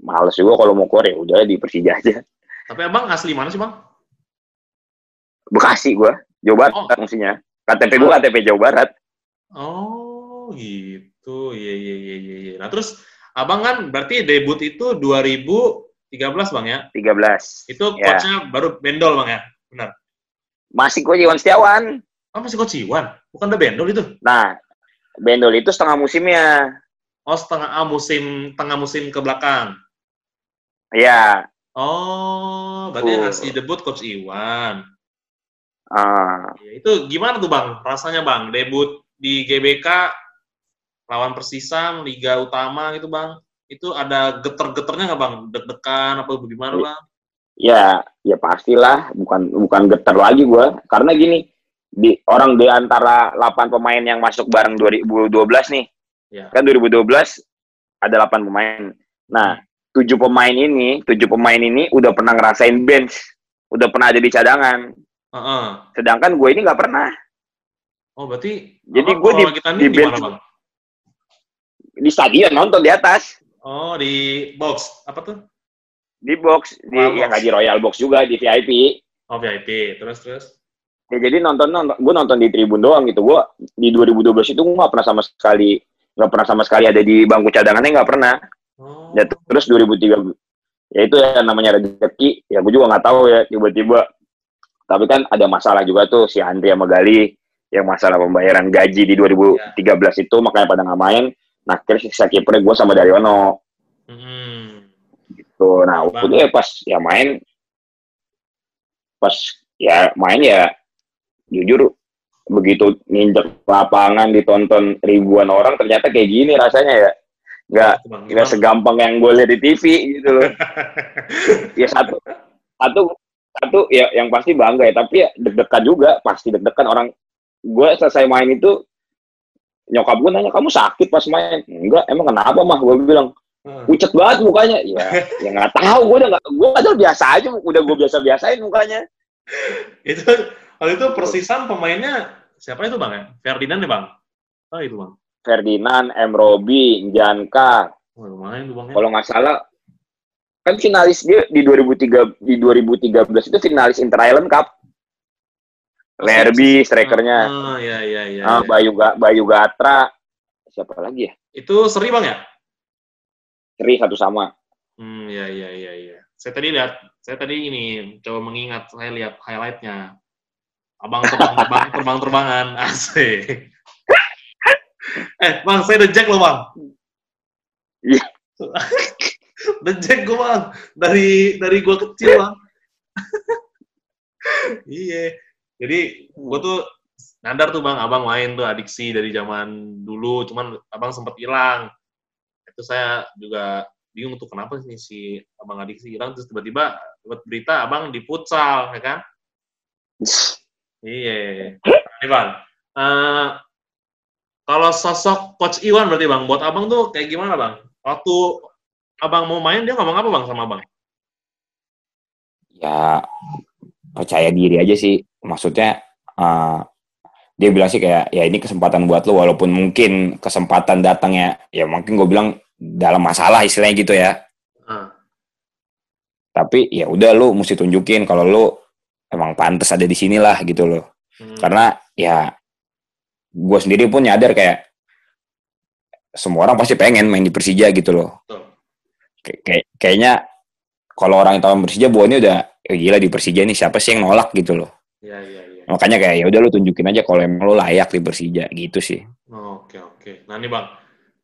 males juga kalau mau keluar ya udah di Persija aja. Tapi abang asli mana sih bang? Bekasi gua, Jawa Barat oh. Mestinya. K T P gua K T P Jawa Barat. Oh gitu, iya iya iya iya. Nah terus abang kan berarti debut itu dua ribu tiga belas bang ya? tiga belas. Itu coachnya ya. Baru Bendol bang ya, benar? Masih coach Iwan Setiawan. Oh masih coach Iwan, bukan udah Bendol itu? Nah, Bendol itu setengah musimnya. Oh setengah ah, musim, tengah musim ke belakang. Iya. Oh, berarti uh. ngasih debut coach Iwan. Ah. Ya, itu gimana tuh bang? Rasanya bang, debut di G B K lawan Persisam, Liga Utama gitu bang. Itu ada geter-geternya nggak bang? Deg-degan apa gimana bang? Ya, ya pastilah. Bukan bukan geter lagi gua. Karena gini, di orang di antara delapan pemain yang masuk bareng dua ribu dua belas nih, ya. Kan dua ribu dua belas ada delapan pemain. Nah, tujuh pemain ini, tujuh pemain ini udah pernah ngerasain bench, udah pernah ada di cadangan. Uh-uh. Sedangkan gue ini nggak pernah. Oh berarti. Jadi gue di di, bench, dimana, di stadion nonton di atas. Oh di box apa tuh? Di box di oh, yang di Royal Box juga di V I P. Oh V I P terus terus. Ya, jadi nonton nonton gue nonton di tribun doang gitu. Gue di dua ribu dua belas itu gue nggak pernah sama sekali nggak pernah sama sekali ada di bangku cadangannya nggak pernah. Oh. Ya terus dua ribu tiga belas ya itu ya namanya rezeki ya gue juga nggak tahu ya tiba-tiba. Tapi kan ada masalah juga tuh si Andri sama Gali yang masalah pembayaran gaji di dua ribu tiga belas ya. Itu makanya pada nggak main. Nah akhirnya sisa kipernya gue sama Daryono. Hmm. Gitu. Nah udah pas ya main, pas ya main ya jujur begitu nginjek lapangan ditonton ribuan orang ternyata kayak gini rasanya ya. Nggak nggak segampang yang gue lihat di T V gitu loh. Ya satu satu. Satu ya yang pasti bangga ya, tapi ya deg-degan juga, pasti deg-degan orang. Gue selesai main itu nyokap gue nanya, kamu sakit pas main? Enggak, emang kenapa mah? Gue bilang pucet banget mukanya. Ya, ya nggak tahu, gue udah nggak, gue udah biasa aja, udah gue biasa-biasain mukanya. Itu kalau itu Persisan pemainnya siapa itu bang ya? Ferdinand ya bang? Oh itu bang. Ferdinand, M. Robi, Janka. Oh, lumayan tuh bang. Kalau nggak salah. Kan finalis dia di dua ribu tiga di dua ribu tiga belas itu finalis Inter Island Cup. Lerby strikernya. Ah ya ya ya. Ah Bayu Ga, Bayu Gatra. Siapa lagi ya? Itu seri bang ya? Seri satu sama. Hmm ya ya ya ya. Saya tadi lihat, saya tadi ini coba mengingat saya lihat highlightnya. Abang terbang-terbang terbang-terbangan asik. Eh bang saya dejek loh bang. Iya. Dejek gue bang dari dari gue kecil bang. Iya jadi gue tuh nadar tuh bang abang main tuh adiksi dari zaman dulu cuman abang sempet hilang itu saya juga bingung tuh kenapa sih si abang adiksi hilang terus tiba-tiba buat berita abang di futsal ya kan. Iya ini bang uh, kalau sosok coach Iwan berarti bang buat abang tuh kayak gimana bang waktu abang mau main, dia ngomong apa bang sama abang? Ya, percaya diri aja sih. Maksudnya, uh, dia bilang sih kayak, ya ini kesempatan buat lo, walaupun mungkin kesempatan datangnya, ya mungkin gue bilang dalam masalah istilahnya gitu ya. Hmm. Tapi ya udah lo mesti tunjukin kalau lo emang pantas ada di sinilah gitu lo. Hmm. Karena ya, gue sendiri pun nyadar kayak, semua orang pasti pengen main di Persija gitu loh. Betul. Kay- kayaknya kalau orang yang tahu Persija buahnya udah ya gila di Persija nih siapa sih yang nolak gitu loh ya, ya, ya. Makanya kayak ya udah lu tunjukin aja kalau emang lu layak di Persija gitu sih. Oke oke. Nah nih bang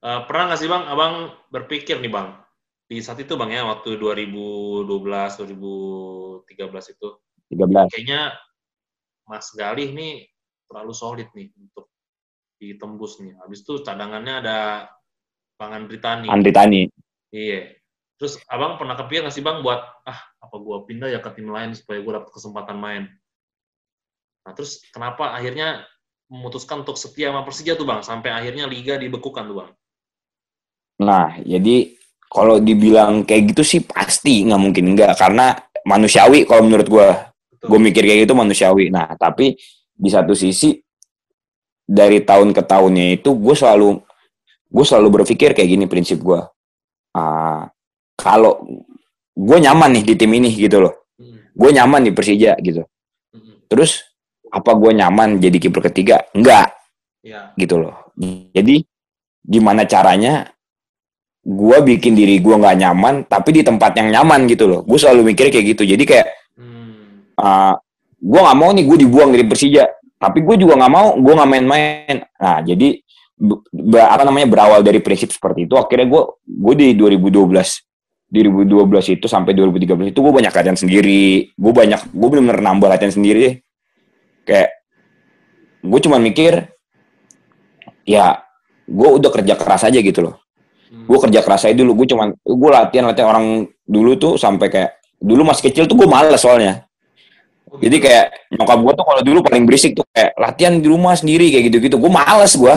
uh, pernah nggak sih bang abang berpikir nih bang di saat itu bang ya waktu dua ribu dua belas dua ribu tiga belas itu tiga belas kayaknya Mas Galih nih terlalu solid nih untuk ditembus nih habis itu cadangannya ada Bang Andritani. Andritani iya. Terus abang pernah kepikiran nggak sih bang buat ah apa gue pindah ya ke tim lain supaya gue dapat kesempatan main. Nah terus kenapa akhirnya memutuskan untuk setia sama Persija tuh bang sampai akhirnya liga dibekukan tuh bang. Nah jadi kalau dibilang kayak gitu sih pasti nggak mungkin nggak karena manusiawi kalau menurut gue. Gue mikir kayak gitu manusiawi. Nah tapi di satu sisi dari tahun ke tahunnya itu gue selalu gue selalu berpikir kayak gini prinsip gue. Uh, kalau gue nyaman nih di tim ini gitu loh. Gue nyaman di Persija gitu. Terus apa gue nyaman jadi kiper ketiga? Enggak. Ya. Gitu loh. Jadi gimana caranya gue bikin diri gue gak nyaman tapi di tempat yang nyaman gitu loh. Gue selalu mikir kayak gitu. Jadi kayak hmm. uh, gue gak mau nih gue dibuang dari Persija, tapi gue juga gak mau gue gak main-main. Nah jadi ber- apa namanya berawal dari prinsip seperti itu. Akhirnya gue gue di dua ribu dua belas itu sampai dua ribu tiga belas itu gue banyak latihan sendiri. Gue banyak gue bener-bener nambah latihan sendiri. Kayak gue cuma mikir ya gue udah kerja keras aja gitu loh. Gue kerja keras aja dulu, gue cuman, gue latihan-latihan orang dulu tuh sampai kayak, dulu masih kecil tuh gue males soalnya. Jadi kayak, nyokap gue tuh kalau dulu paling berisik tuh kayak, latihan di rumah sendiri kayak gitu-gitu, gue males gue.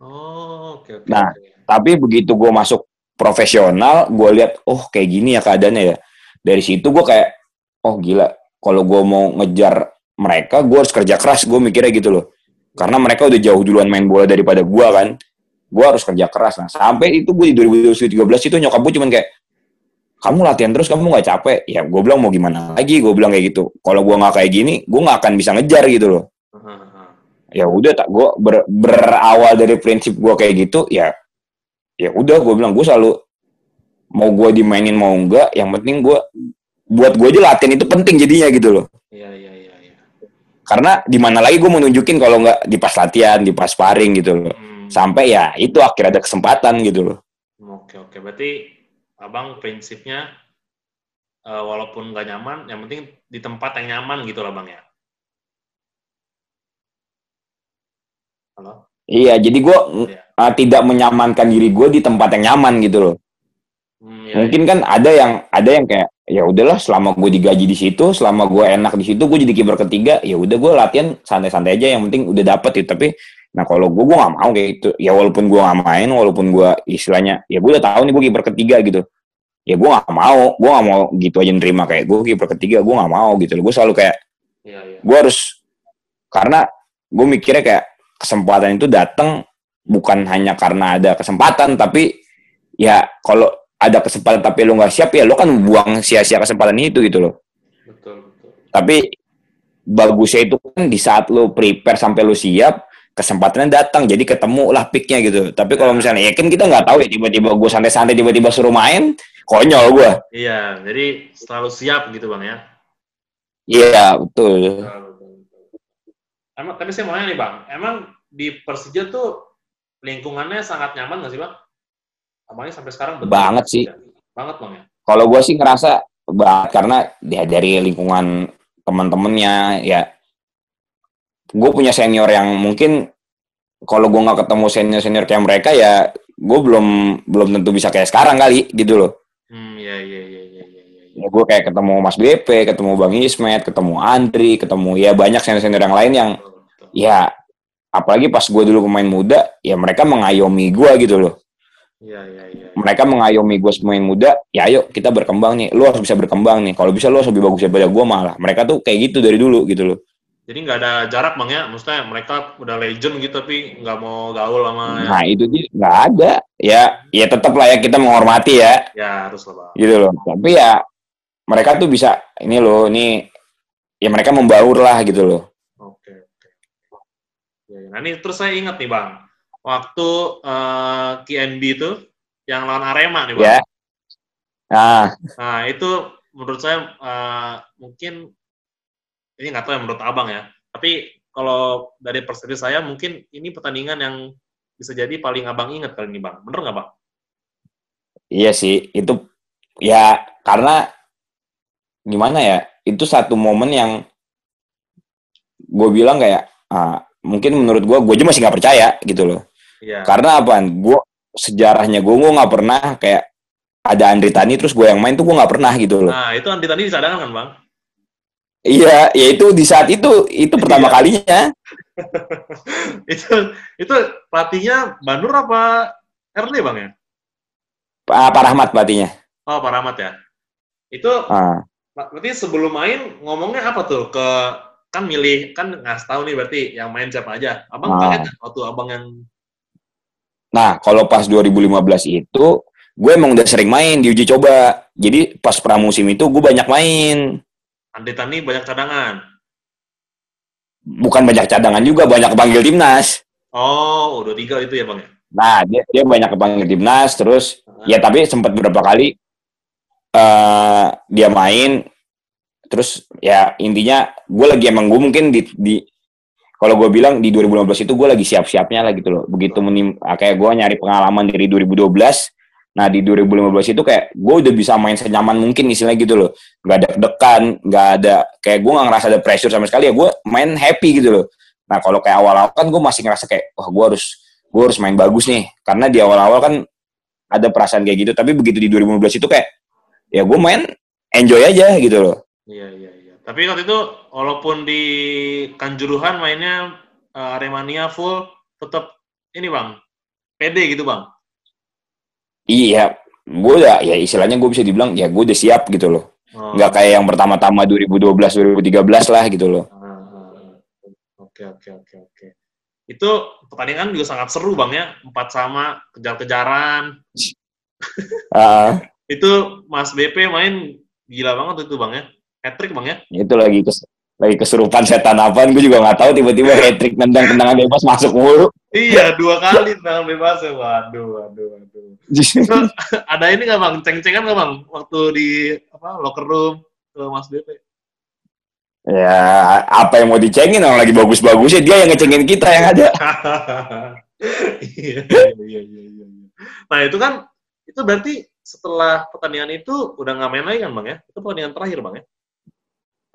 Oh, oke, oke. Nah, tapi begitu gue masuk profesional, gue lihat, oh kayak gini ya keadaannya ya. Dari situ gue kayak, oh gila, kalau gue mau ngejar mereka, gue harus kerja keras, gue mikirnya gitu loh. Karena mereka udah jauh duluan main bola daripada gue kan. Gue harus kerja keras. Nah, sampai itu gue di dua ribu tiga belas itu nyokap gue cuman kayak, kamu latihan terus, kamu gak capek. Ya, gue bilang mau gimana lagi, gue bilang kayak gitu. Kalau gue gak kayak gini, gue gak akan bisa ngejar gitu loh. Ya udah, tak gue ber, berawal dari prinsip gue kayak gitu, ya ya udah, gue bilang, gue selalu, mau gue dimainin mau enggak, yang penting gue, buat gue aja latihan itu penting jadinya gitu loh. Iya, iya, iya. Ya. Karena dimana lagi gue menunjukin kalau gak di pas latihan, di pas sparring gitu loh. Hmm. Sampai ya itu akhirnya ada kesempatan gitu loh. Oke, oke. Berarti abang prinsipnya uh, walaupun gak nyaman, yang penting di tempat yang nyaman gitu lah bang ya? Halo? Iya, jadi gue ya. uh, tidak menyamankan diri gue di tempat yang nyaman gitu loh. Hmm, ya, Mungkin ya. kan ada yang ada yang kayak, ya udahlah selama gue digaji di situ, selama gue enak di situ, gue jadi kiper ketiga, ya udah gue latihan santai-santai aja, yang penting udah dapet gitu. Tapi nah kalau gue, gue gak mau kayak gitu. Ya walaupun gue gak main, walaupun gue istilahnya, ya gue udah tahu nih gue kiper ketiga gitu. Ya gue gak mau, gue gak mau gitu aja nerima kayak gue kiper ketiga, gue gak mau gitu. Gue selalu kayak, ya, ya. gue harus, karena gue mikirnya kayak kesempatan itu datang bukan hanya karena ada kesempatan, tapi ya kalau ada kesempatan tapi lo gak siap, ya lo kan buang sia-sia kesempatan itu gitu loh. Betul, betul. Tapi bagusnya itu kan di saat lo prepare sampai lo siap, kesempatannya datang, jadi ketemu lah pick-nya gitu. Tapi kalau misalnya, ya kan kita nggak tahu ya, tiba-tiba gue santai-santai, tiba-tiba suruh main, konyol gue. Iya, jadi selalu siap gitu bang ya? Iya, betul. Emang, tapi saya mau nanya nih bang, emang di Persija tuh lingkungannya sangat nyaman nggak sih bang? Emangnya sampai sekarang betul? Banget sih. Banget bang ya? Kalau gue sih ngerasa banget, karena ya, dari lingkungan teman-temannya ya, gue punya senior yang mungkin kalau gue nggak ketemu senior-senior kayak mereka ya gue belum belum tentu bisa kayak sekarang kali gitu loh. Hmm, ya ya ya ya ya. Ya gue kayak ketemu Mas B P, ketemu Bang Ismet, ketemu Andri, ketemu ya banyak senior-senior yang lain yang ya apalagi pas gue dulu pemain muda ya mereka mengayomi gue gitu loh. Ya, ya, ya, ya. Mereka mengayomi gue pemain muda, ya ayo kita berkembang nih, lo harus bisa berkembang nih. Kalau bisa lo harus lebih bagus daripada gue malah. Mereka tuh kayak gitu dari dulu gitu loh. Jadi nggak ada jarak bang ya, maksudnya mereka udah legend gitu tapi nggak mau gaul sama. Nah ya. Itu sih nggak ada, ya ya tetap lah ya kita menghormati ya. Ya harus lah bang. Gitu loh, tapi ya mereka tuh bisa ini loh, ini ya mereka membaur lah gitu loh. Oke. Oke. Ya, nah ini terus saya ingat nih bang, waktu uh, K N B itu yang lawan Arema nih bang. Ya. Ah. Nah itu menurut saya uh, mungkin ini nggak tahu yang menurut abang ya, tapi kalau dari perspektif saya mungkin ini pertandingan yang bisa jadi paling abang ingat kali ini bang, bener nggak bang? Iya sih, itu ya karena gimana ya, itu satu momen yang gue bilang kayak ah, mungkin menurut gue, gue aja masih nggak percaya gitu loh. Iya. Karena apaan? Gue sejarahnya gue gue nggak pernah kayak ada Andritani terus gue yang main tuh gue nggak pernah gitu loh. Nah itu Andritani disadangkan kan bang? Iya, yaitu di saat itu itu pertama iya. kalinya. itu itu pelatihnya Bandur apa R D bang ya? Pak pa Rahmat pelatihnya. Oh Pak Rahmat ya. Itu ah. berarti sebelum main ngomongnya apa tuh ke kan milih kan nggak tahu nih berarti yang main siapa aja. Abang kaget ah. waktu abang yang Nah, kalau pas dua ribu lima belas itu, gue emang udah sering main di uji coba. Jadi pas pramusim itu gue banyak main. Andritani banyak cadangan? Bukan banyak cadangan juga, banyak kepanggil timnas. Oh, U dua puluh tiga itu ya Bang? Nah, dia, dia banyak kepanggil timnas, terus, nah. Ya tapi sempat beberapa kali uh, dia main, terus ya intinya gue lagi emang gue mungkin di... di kalau gue bilang di dua ribu lima belas itu gue lagi siap-siapnya lah gitu loh. Begitu menim, kayak gue nyari pengalaman dari dua ribu dua belas. Nah di dua ribu lima belas itu kayak gue udah bisa main senyaman mungkin istilahnya gitu loh. Gak ada dekan, gak ada kayak gue gak ngerasa ada pressure sama sekali, ya gue main happy gitu loh. Nah kalau kayak awal-awal kan gue masih ngerasa kayak wah gue harus gue harus main bagus nih. Karena di awal-awal kan ada perasaan kayak gitu. Tapi begitu di dua ribu lima belas itu kayak ya gue main enjoy aja gitu loh. Iya iya. Tapi waktu itu, walaupun di Kanjuruhan mainnya uh, Aremania full, tetap ini Bang, pede gitu Bang? Iya, gue udah, ya istilahnya gue bisa dibilang, ya gue udah siap gitu loh. Oh. Nggak kayak yang pertama-tama dua ribu dua belas dua ribu tiga belas lah gitu loh. Oke, oke, oke, oke. Itu pertandingan juga sangat seru Bang ya, empat sama, kejar-kejaran. Uh. Itu Mas B P main gila banget itu Bang ya. Hat-trick Bang ya? Itu lagi kes, lagi kesurupan setan apaan, gue juga nggak tahu, tiba-tiba hat-trick nendang-tendangan bebas masuk mulu. Iya, dua kali tendangan bebas ya, waduh, waduh, waduh. Terus, ada ini nggak Bang? Ceng-cengan nggak Bang? Waktu di apa locker room ke Mas B P? Ya, apa yang mau dicengin? Orang lagi bagus-bagusnya, dia yang ngecengin kita yang ada. Iya, iya, iya, iya. Nah, itu kan, itu berarti setelah pertandingan itu udah nggak main lagi kan Bang ya? Itu pertandingan terakhir Bang ya?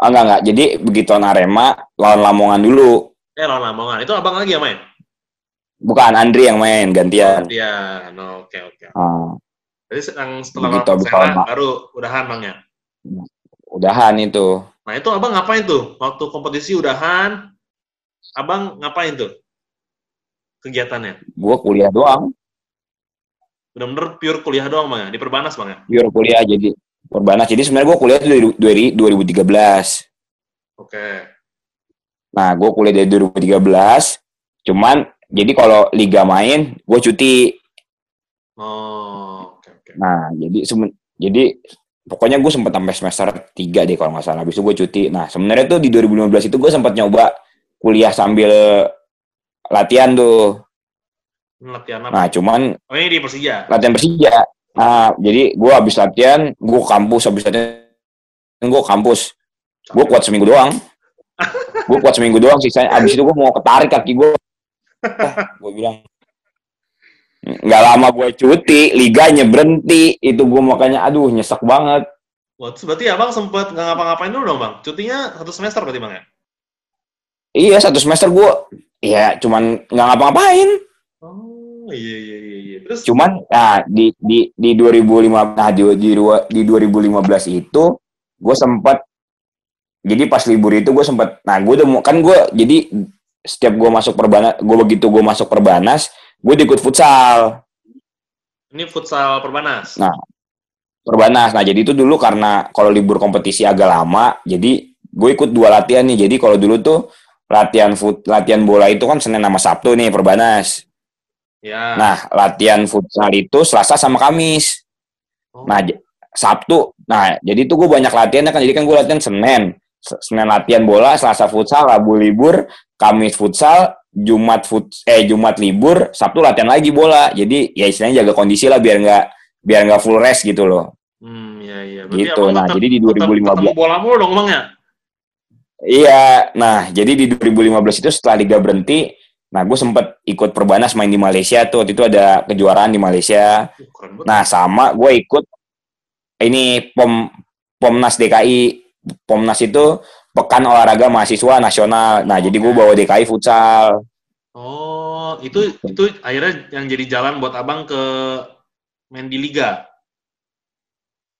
Oh, enggak, enggak. Jadi begitu Arema, lawan Lamongan dulu. Eh, lawan Lamongan. Itu abang lagi yang main? Bukan, Andri yang main, gantian. Gantian, oh, oke, oke. Oh. Jadi setelah Lamongan, baru udahan Bang ya? Udahan itu. Nah, itu abang ngapain tuh? Waktu kompetisi udahan, abang ngapain tuh kegiatannya? Gue kuliah doang. Bener-bener pure kuliah doang Bang ya? Di Perbanas Bang ya? Pure kuliah, jadi... Perbanas. Jadi sebenarnya gue kuliah dari dua ribu tiga belas. Oke. Nah, gue kuliah dari dua ribu tiga belas. Cuman, jadi kalau liga main, gue cuti. Oh, oke, oke. Nah, jadi, jadi pokoknya gue sempat sampai semester tiga deh kalau nggak salah. Habis itu gue cuti. Nah, sebenarnya tuh di dua ribu lima belas itu gue sempat nyoba kuliah sambil latihan tuh. Latihan apa? Nah, cuman... Oh, ini di Persija? Latihan Persija. Nah, jadi gue habis latihan, gue kampus, habis latihan gue kampus. Gue kuat seminggu doang. Gue kuat seminggu doang, sisanya habis itu gue mau ketarik kaki gue. Ah, gue bilang, nggak lama gue cuti, liganya berhenti. Itu gue makanya, aduh, nyesek banget. Wah, berarti abang sempet nggak ngapa-ngapain dulu dong, Bang? Cutinya satu semester berarti, Bang, ya? Iya, satu semester gue, ya cuman nggak ngapa-ngapain. Oh, iya, iya, iya. Terus, cuman nah, di di di dua ribu lima belas nah, di, di dua ribu lima belas itu gue sempat jadi pas libur itu gue sempat nah gue udah kan gue jadi setiap gue masuk Perbanas gue begitu gue masuk Perbanas gue ikut futsal. Ini futsal Perbanas. Nah Perbanas nah jadi itu dulu karena kalau libur kompetisi agak lama jadi gue ikut dua latihan nih jadi kalau dulu tuh latihan fut latihan bola itu kan Senin sama Sabtu nih Perbanas. Ya. Nah, latihan futsal itu Selasa sama Kamis. Oh. Nah, Sabtu. Nah, jadi itu gue banyak latihan kan. Jadi kan gue latihan Senin. Senin latihan bola, Selasa futsal, Rabu libur, Kamis futsal, Jumat futs eh Jumat libur, Sabtu latihan lagi bola. Jadi ya istilahnya jaga kondisi lah biar nggak biar nggak full rest gitu loh. Hmm, ya ya. Berarti gitu. Nah, tetap, jadi di dua ribu lima belas ketemu bola mulu dong, Bang ya? Iya. Nah, jadi di dua ribu lima belas itu setelah liga berhenti nah, gue sempet ikut Perbanas main di Malaysia tuh. Waktu itu ada kejuaraan di Malaysia. Nah, sama gue ikut ini pom Pomnas D K I. Pomnas itu Pekan Olahraga Mahasiswa Nasional. Nah, okay. Jadi gue bawa D K I futsal. Oh, itu itu akhirnya yang jadi jalan buat abang ke main di Liga?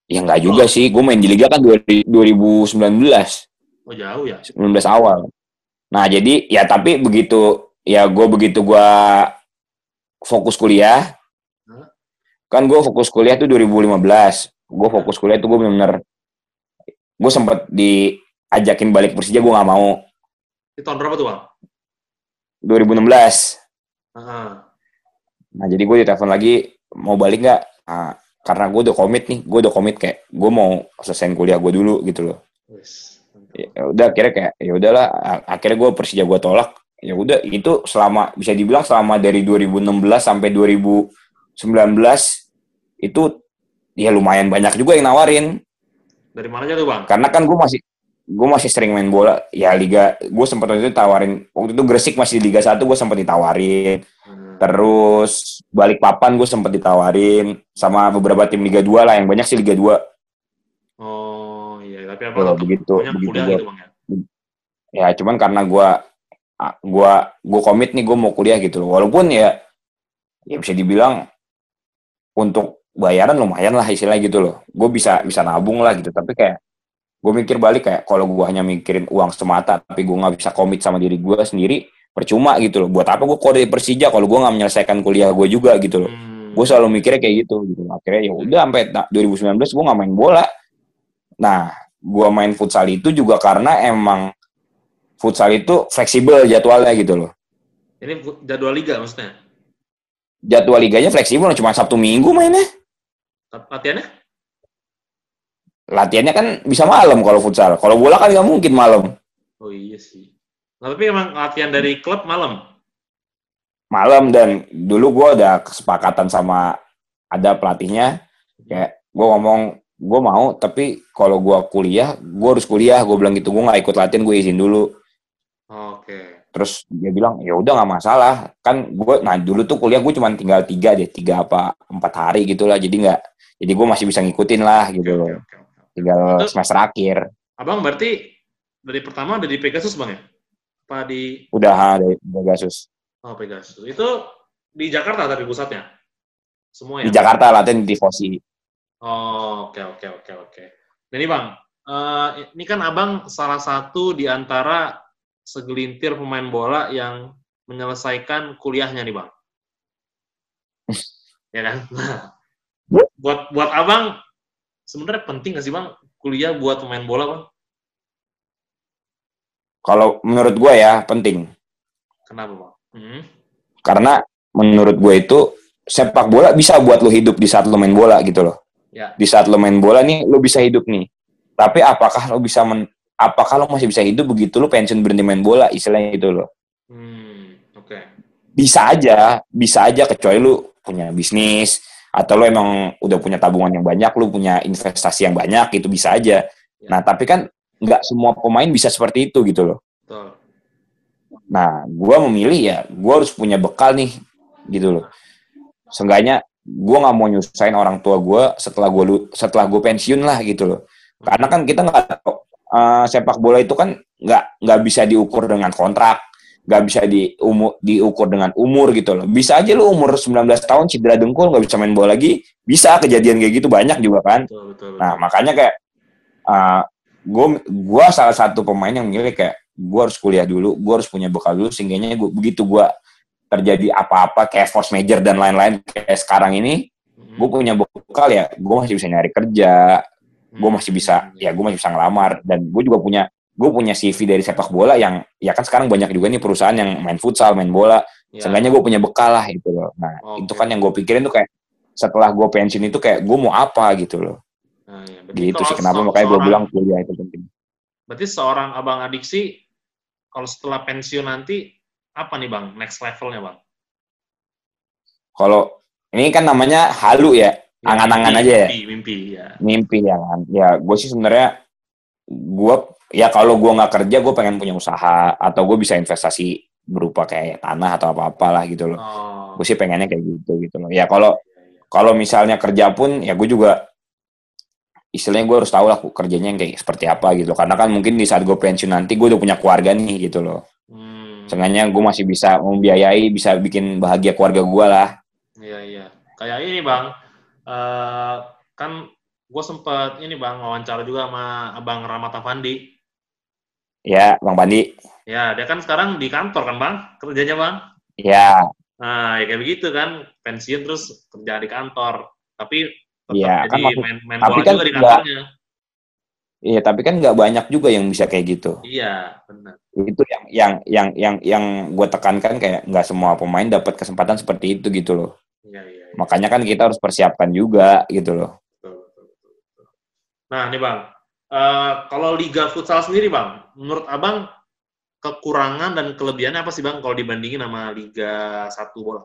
Ya, nggak juga oh. sih. Gue main di Liga kan dua ribu sembilan belas. Oh, jauh ya? sembilan belas awal. Nah, jadi ya tapi begitu... Ya, gue begitu gue fokus kuliah, huh? Kan gue fokus kuliah tuh dua ribu lima belas. Gue fokus kuliah tuh gue bener-bener, gue sempet diajakin balik Persija, gue gak mau. Itu tahun berapa tuh, Bang? dua ribu enam belas. Uh-huh. Nah jadi gue ditelepon lagi, mau balik nggak? Nah, karena gue udah komit nih, gue udah komit kayak gue mau selesaiin kuliah gue dulu gitu loh. Ya udah akhirnya kayak ya udahlah, akhirnya gue Persija gue tolak. Ya udah itu selama bisa dibilang selama dari dua ribu enam belas sampai dua ribu sembilan belas itu ya lumayan banyak juga yang nawarin. Dari mana aja tuh bang? Karena kan gue masih gue masih sering main bola ya liga. Gue sempat waktu itu tawarin waktu itu Gresik masih di Liga satu gue sempat ditawarin. Hmm. Terus Balikpapan gue sempat ditawarin sama beberapa tim Liga dua lah, yang banyak sih Liga dua. Oh iya, tapi apa? Begitu. Begitu gitu, bang, ya? Ya cuman karena gue gue gue komit nih gue mau kuliah gitu loh. Walaupun ya ya bisa dibilang untuk bayaran lumayan lah istilahnya gitu loh. Gue bisa bisa nabung lah gitu. Tapi kayak gue mikir balik kayak kalau gue hanya mikirin uang semata tapi gue nggak bisa komit sama diri gue sendiri, percuma gitu loh. Buat apa gue keluar dari Persija kalau gue nggak menyelesaikan kuliah gue juga gitu loh. Hmm. Gue selalu mikirnya kayak gitu gitu. Akhirnya ya udah sampai dua ribu sembilan belas gue nggak main bola. Nah gue main futsal itu juga karena emang futsal itu fleksibel jadwalnya gitu loh. Ini jadwal liga maksudnya? Jadwal liganya fleksibel, cuma Sabtu Minggu mainnya. Latihannya? Latihannya kan bisa malam kalau futsal. Kalau bola kan nggak mungkin malam. Oh iya sih. Nah, tapi emang latihan dari klub malam? Malam, dan dulu gue ada kesepakatan sama ada pelatihnya. Kayak gue ngomong, gue mau, tapi kalau gue kuliah, gue harus kuliah. Gue bilang gitu, gue nggak ikut latihan, gue izin dulu. Oke. Okay. Terus dia bilang, ya udah nggak masalah. Kan gue, nah dulu tuh kuliah gue cuma tinggal tiga deh, tiga apa empat hari gitu lah. Jadi nggak, jadi gue masih bisa ngikutin lah gitu loh. Okay, okay, okay. Tinggal terus, semester akhir. Abang berarti dari pertama udah di Pegasus bang ya? Apa di? Udah ha, dari Pegasus. Oh Pegasus. Itu di Jakarta tapi pusatnya? Semua ya? Di Jakarta, latihan di Tifosi. Oh oke okay, oke okay, oke okay, oke. Okay. Nah ini bang, uh, ini kan abang salah satu di antara segelintir pemain bola yang menyelesaikan kuliahnya nih bang. Ya kan? buat buat abang sebenarnya penting nggak sih bang kuliah buat pemain bola bang? Kalau menurut gue ya penting. Kenapa bang? Hmm. Karena menurut gue itu sepak bola bisa buat lo hidup di saat lo main bola gitu loh. Ya. Di saat lo main bola nih lo bisa hidup nih. Tapi apakah lo bisa men apakah lo masih bisa hidup begitu lo pensiun berhenti main bola, istilahnya gitu lo. Hmm, oke. Okay. Bisa aja, bisa aja kecuali lo punya bisnis atau lo emang udah punya tabungan yang banyak, lo punya investasi yang banyak, itu bisa aja. Ya. Nah, tapi kan nggak semua pemain bisa seperti itu gitu lo. Betul. Nah, gue memilih ya, gue harus punya bekal nih gitu lo. Seenggaknya gue nggak mau nyusahin orang tua gue setelah gue setelah gue pensiun lah gitu lo. Karena kan kita nggak tahu. Uh, sepak bola itu kan nggak nggak bisa diukur dengan kontrak, nggak bisa di umur, diukur dengan umur gitu loh. Bisa aja lu umur sembilan belas tahun cedera dengkul nggak bisa main bola lagi, bisa kejadian kayak gitu banyak juga kan. Betul, betul, betul. Nah makanya kayak gue uh, gue salah satu pemain yang milih kayak gue harus kuliah dulu, gue harus punya bekal dulu, sehingganya gua, begitu gue terjadi apa-apa kayak force major dan lain-lain kayak sekarang ini, gue punya bekal ya, gue masih bisa nyari kerja. Gue masih bisa, ya gue masih bisa ngelamar. Dan gue juga punya, gue punya C V dari sepak bola yang, ya kan sekarang banyak juga nih perusahaan yang main futsal, main bola. Ya. Seenggaknya gue punya bekal lah gitu loh. Nah, oh, itu okay. Kan yang gue pikirin tuh kayak, setelah gue pensiun itu kayak, gue mau apa gitu loh. Nah, ya. Gitu sih, kenapa makanya gue bilang kuliah itu penting. Berarti seorang abang adiksi, kalau setelah pensiun nanti, apa nih bang, next levelnya bang? Kalau, ini kan namanya halu ya. Angan-angan aja ya. Mimpi, mimpi ya. Mimpi ya kan. Ya, gue sih sebenarnya gue ya kalau gue nggak kerja gue pengen punya usaha atau gue bisa investasi berupa kayak tanah atau apa-apalah gitu loh. Oh. Gue sih pengennya kayak gitu gitu loh. Ya kalau kalau misalnya kerja pun ya gue juga istilahnya gue harus tahu lah kerjanya yang kayak seperti apa gitu. Karena kan mungkin di saat gue pensiun nanti gue udah punya keluarga nih gitu loh. Hmm. Seenggaknya gue masih bisa membiayai, bisa bikin bahagia keluarga gue lah. Iya iya. Kayak ini bang. Uh, kan gue sempet ini bang wawancara juga sama abang Rahmat Fandi. Ya, bang Fandi. Ya, dia kan sekarang di kantor kan bang, kerjanya bang. Ya. Nah, ya kayak begitu kan, pensiun terus kerja di kantor, tapi tetap ya, jadi kan maksud, main, main bola juga kan di kantornya. Iya, tapi kan nggak banyak juga yang bisa kayak gitu. Iya, benar. Itu yang yang yang yang yang gue tekankan, kayak nggak semua pemain dapat kesempatan seperti itu gitu loh. Iya, iya. Ya. Makanya kan kita harus persiapkan juga gitu loh. Betul, betul, betul. Nah, nih Bang, uh, kalau Liga Futsal sendiri Bang, menurut Abang kekurangan dan kelebihannya apa sih Bang kalau dibandingin sama Liga satu bola?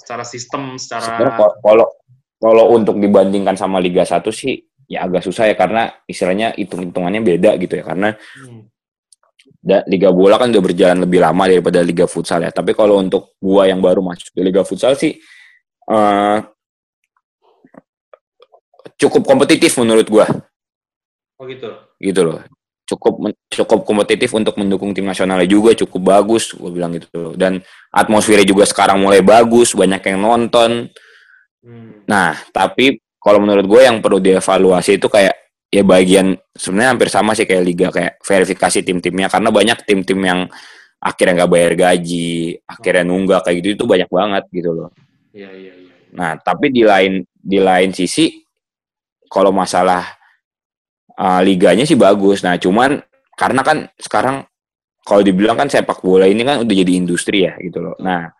Secara sistem, secara... Kalau kalau untuk dibandingkan sama Liga satu sih, ya agak susah ya, karena istilahnya hitung-hitungannya beda gitu ya, karena hmm. da, Liga bola kan udah berjalan lebih lama daripada Liga futsal ya. Tapi kalau untuk gua yang baru masuk ke Liga futsal sih uh, cukup kompetitif menurut gua. Oh gitu. Gitu loh. Cukup cukup kompetitif untuk mendukung tim nasionalnya juga, cukup bagus gua bilang gitu loh. Dan atmosfernya juga sekarang mulai bagus, banyak yang nonton. Hmm. Nah, tapi kalau menurut gue yang perlu dievaluasi itu kayak ya bagian sebenarnya hampir sama sih kayak Liga, kayak verifikasi tim-timnya, karena banyak tim-tim yang akhirnya nggak bayar gaji, akhirnya nunggak kayak gitu, itu banyak banget gitu loh. Iya, iya, iya. Nah tapi di lain di lain sisi kalau masalah uh, liganya sih bagus. Nah cuman karena kan sekarang kalau dibilang kan sepak bola ini kan udah jadi industri ya gitu loh. Nah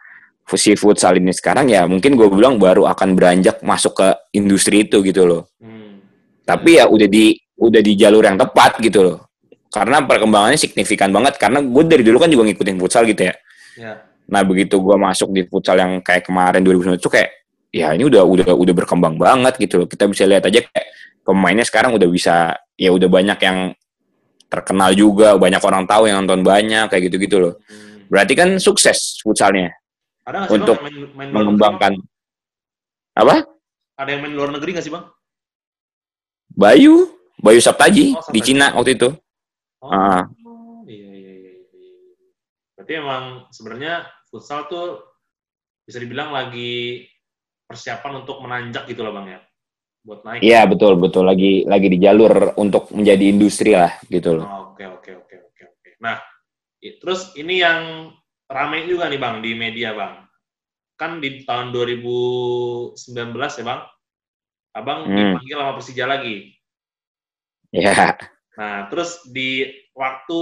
si futsal ini sekarang ya mungkin gue bilang baru akan beranjak masuk ke industri itu gitu loh. Hmm. Tapi ya udah di udah di jalur yang tepat gitu loh. Karena perkembangannya signifikan banget, karena gue dari dulu kan juga ngikutin futsal gitu ya. Ya. Nah, begitu gue masuk di futsal yang kayak kemarin dua ribu sembilan belas itu kayak ya ini udah udah udah berkembang banget gitu loh. Kita bisa lihat aja kayak pemainnya sekarang udah bisa, ya udah banyak yang terkenal juga, banyak orang tahu yang nonton banyak kayak gitu-gitu loh. Hmm. Berarti kan sukses futsalnya. Ada sih, untuk main, main mengembangkan negeri, apa? Ada yang main luar negeri nggak sih Bang? Bayu, Bayu Saptaji, oh, Saptaji. Di Cina waktu itu. Oh, uh. oh iya, iya iya iya. Berarti emang sebenarnya futsal tuh bisa dibilang lagi persiapan untuk menanjak gitu lah Bang ya, buat naik. Iya betul betul, lagi lagi di jalur untuk menjadi industri lah gitu loh. Oke oke oke oke oke. Nah terus ini yang ramai juga nih Bang, di media Bang. Kan di tahun dua ribu sembilan belas ya Bang, Abang hmm. dipanggil sama Persija lagi. Iya. Yeah. Nah, terus di waktu,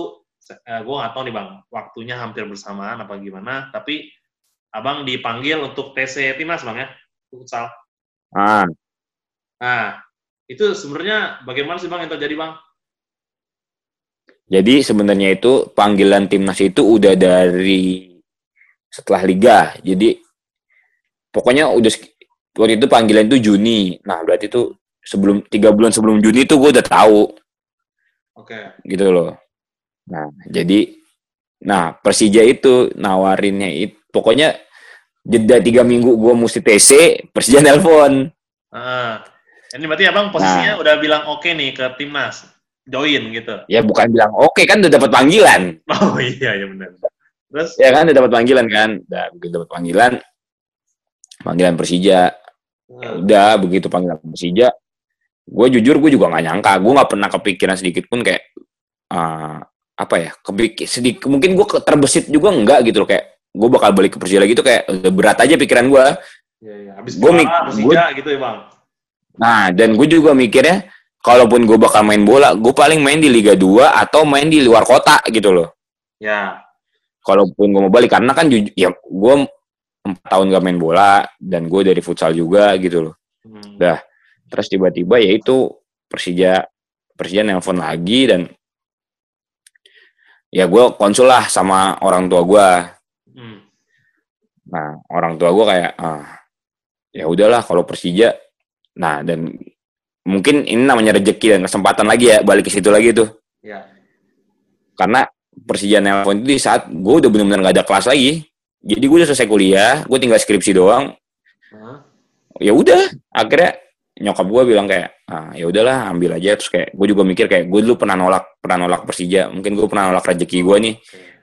eh, gue nggak tahu nih Bang, waktunya hampir bersamaan apa gimana, tapi Abang dipanggil untuk T C Timnas Bang ya, futsal. Ah. Nah, itu sebenarnya bagaimana sih Bang yang terjadi Bang? Jadi sebenarnya itu panggilan timnas itu udah dari setelah liga. Jadi pokoknya udah waktu itu panggilan itu Juni. Nah, berarti itu sebelum tiga bulan sebelum Juni itu gue udah tahu. Oke. Okay. Gitu loh. Nah, jadi nah Persija itu nawarinnya itu pokoknya jeda tiga minggu gue mesti T C, Persija nelpon. Ah. Ini berarti Abang posisinya nah, udah bilang oke okay nih ke timnas. Join gitu. Ya bukan bilang oke okay, kan udah dapat panggilan. Oh iya ya benar. Terus ya kan udah dapat panggilan kan. Udah begitu dapat panggilan. Panggilan Persija. Hmm. Ya udah begitu panggilan Persija. Gue jujur gue juga nggak nyangka. Gue nggak pernah kepikiran sedikit pun kayak uh, apa ya? Kepikir sedikit. Mungkin gue terbesit juga enggak gitu loh, kayak gue bakal balik ke Persija lagi tuh kayak udah berat aja pikiran gue. Iya iya. Habis Piala Persija gitu ya Bang. Nah dan gue juga mikirnya, kalaupun gue bakal main bola, gue paling main di Liga dua atau main di luar kota gitu loh. Ya. Kalaupun gue mau balik, karena kan jujur, ya gue empat tahun gak main bola, dan gue dari futsal juga gitu loh. Hmm. Dah. Terus tiba-tiba ya itu Persija, Persija nelpon lagi, dan ya gue konsul lah sama orang tua gue. Hmm. Nah, orang tua gue kayak, ah, ya udahlah kalau Persija, nah dan mungkin ini namanya rezeki dan kesempatan lagi ya, balik ke situ lagi tuh. Ya. Karena Persija nelpon itu di saat gue udah benar-benar nggak ada kelas lagi. Jadi gue udah selesai kuliah, gue tinggal skripsi doang. Huh? Ya udah, akhirnya nyokap gue bilang kayak, ah, ya udahlah ambil aja. Terus kayak gue juga mikir kayak gue dulu pernah nolak pernah nolak Persija, mungkin gue pernah nolak rezeki gue nih.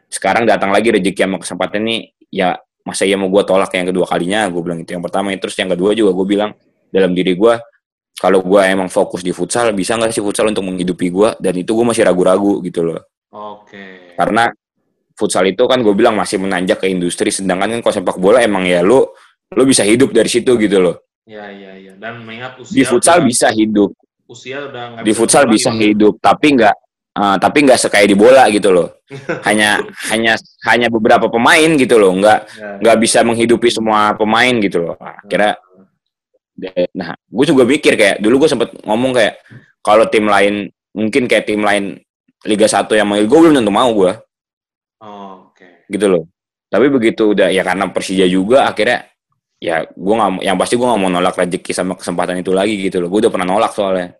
Sekarang datang lagi rezeki sama kesempatan nih, ya masa iya mau gue tolak yang kedua kalinya? Gue bilang itu yang pertama. Terus yang kedua juga gue bilang dalam diri gue, kalau gue emang fokus di futsal, bisa nggak sih futsal untuk menghidupi gue? Dan itu gue masih ragu-ragu gitu loh. Oke. Okay. Karena futsal itu kan gue bilang masih menanjak ke industri, sedangkan kan kalau sepak bola emang ya lo, lo bisa hidup dari situ gitu loh. Iya, iya, iya. Dan mengingat usia. Di futsal bisa hidup. usia udah nggak di futsal bisa hidup, tapi nggak uh, tapi nggak sekaya di bola gitu loh. hanya hanya hanya beberapa pemain gitu loh, nggak nggak ya. Bisa menghidupi semua pemain gitu loh. Akhirnya nah gue juga mikir kayak dulu gue sempet ngomong kayak kalau tim lain mungkin kayak tim lain Liga satu yang manggil gue belum tentu mau gue. Oh, oke. Okay. Gitu loh. Tapi begitu udah ya karena Persija juga akhirnya ya gue nggak, yang pasti gue nggak mau nolak rezeki sama kesempatan itu lagi gitu loh. Gue udah pernah nolak soalnya.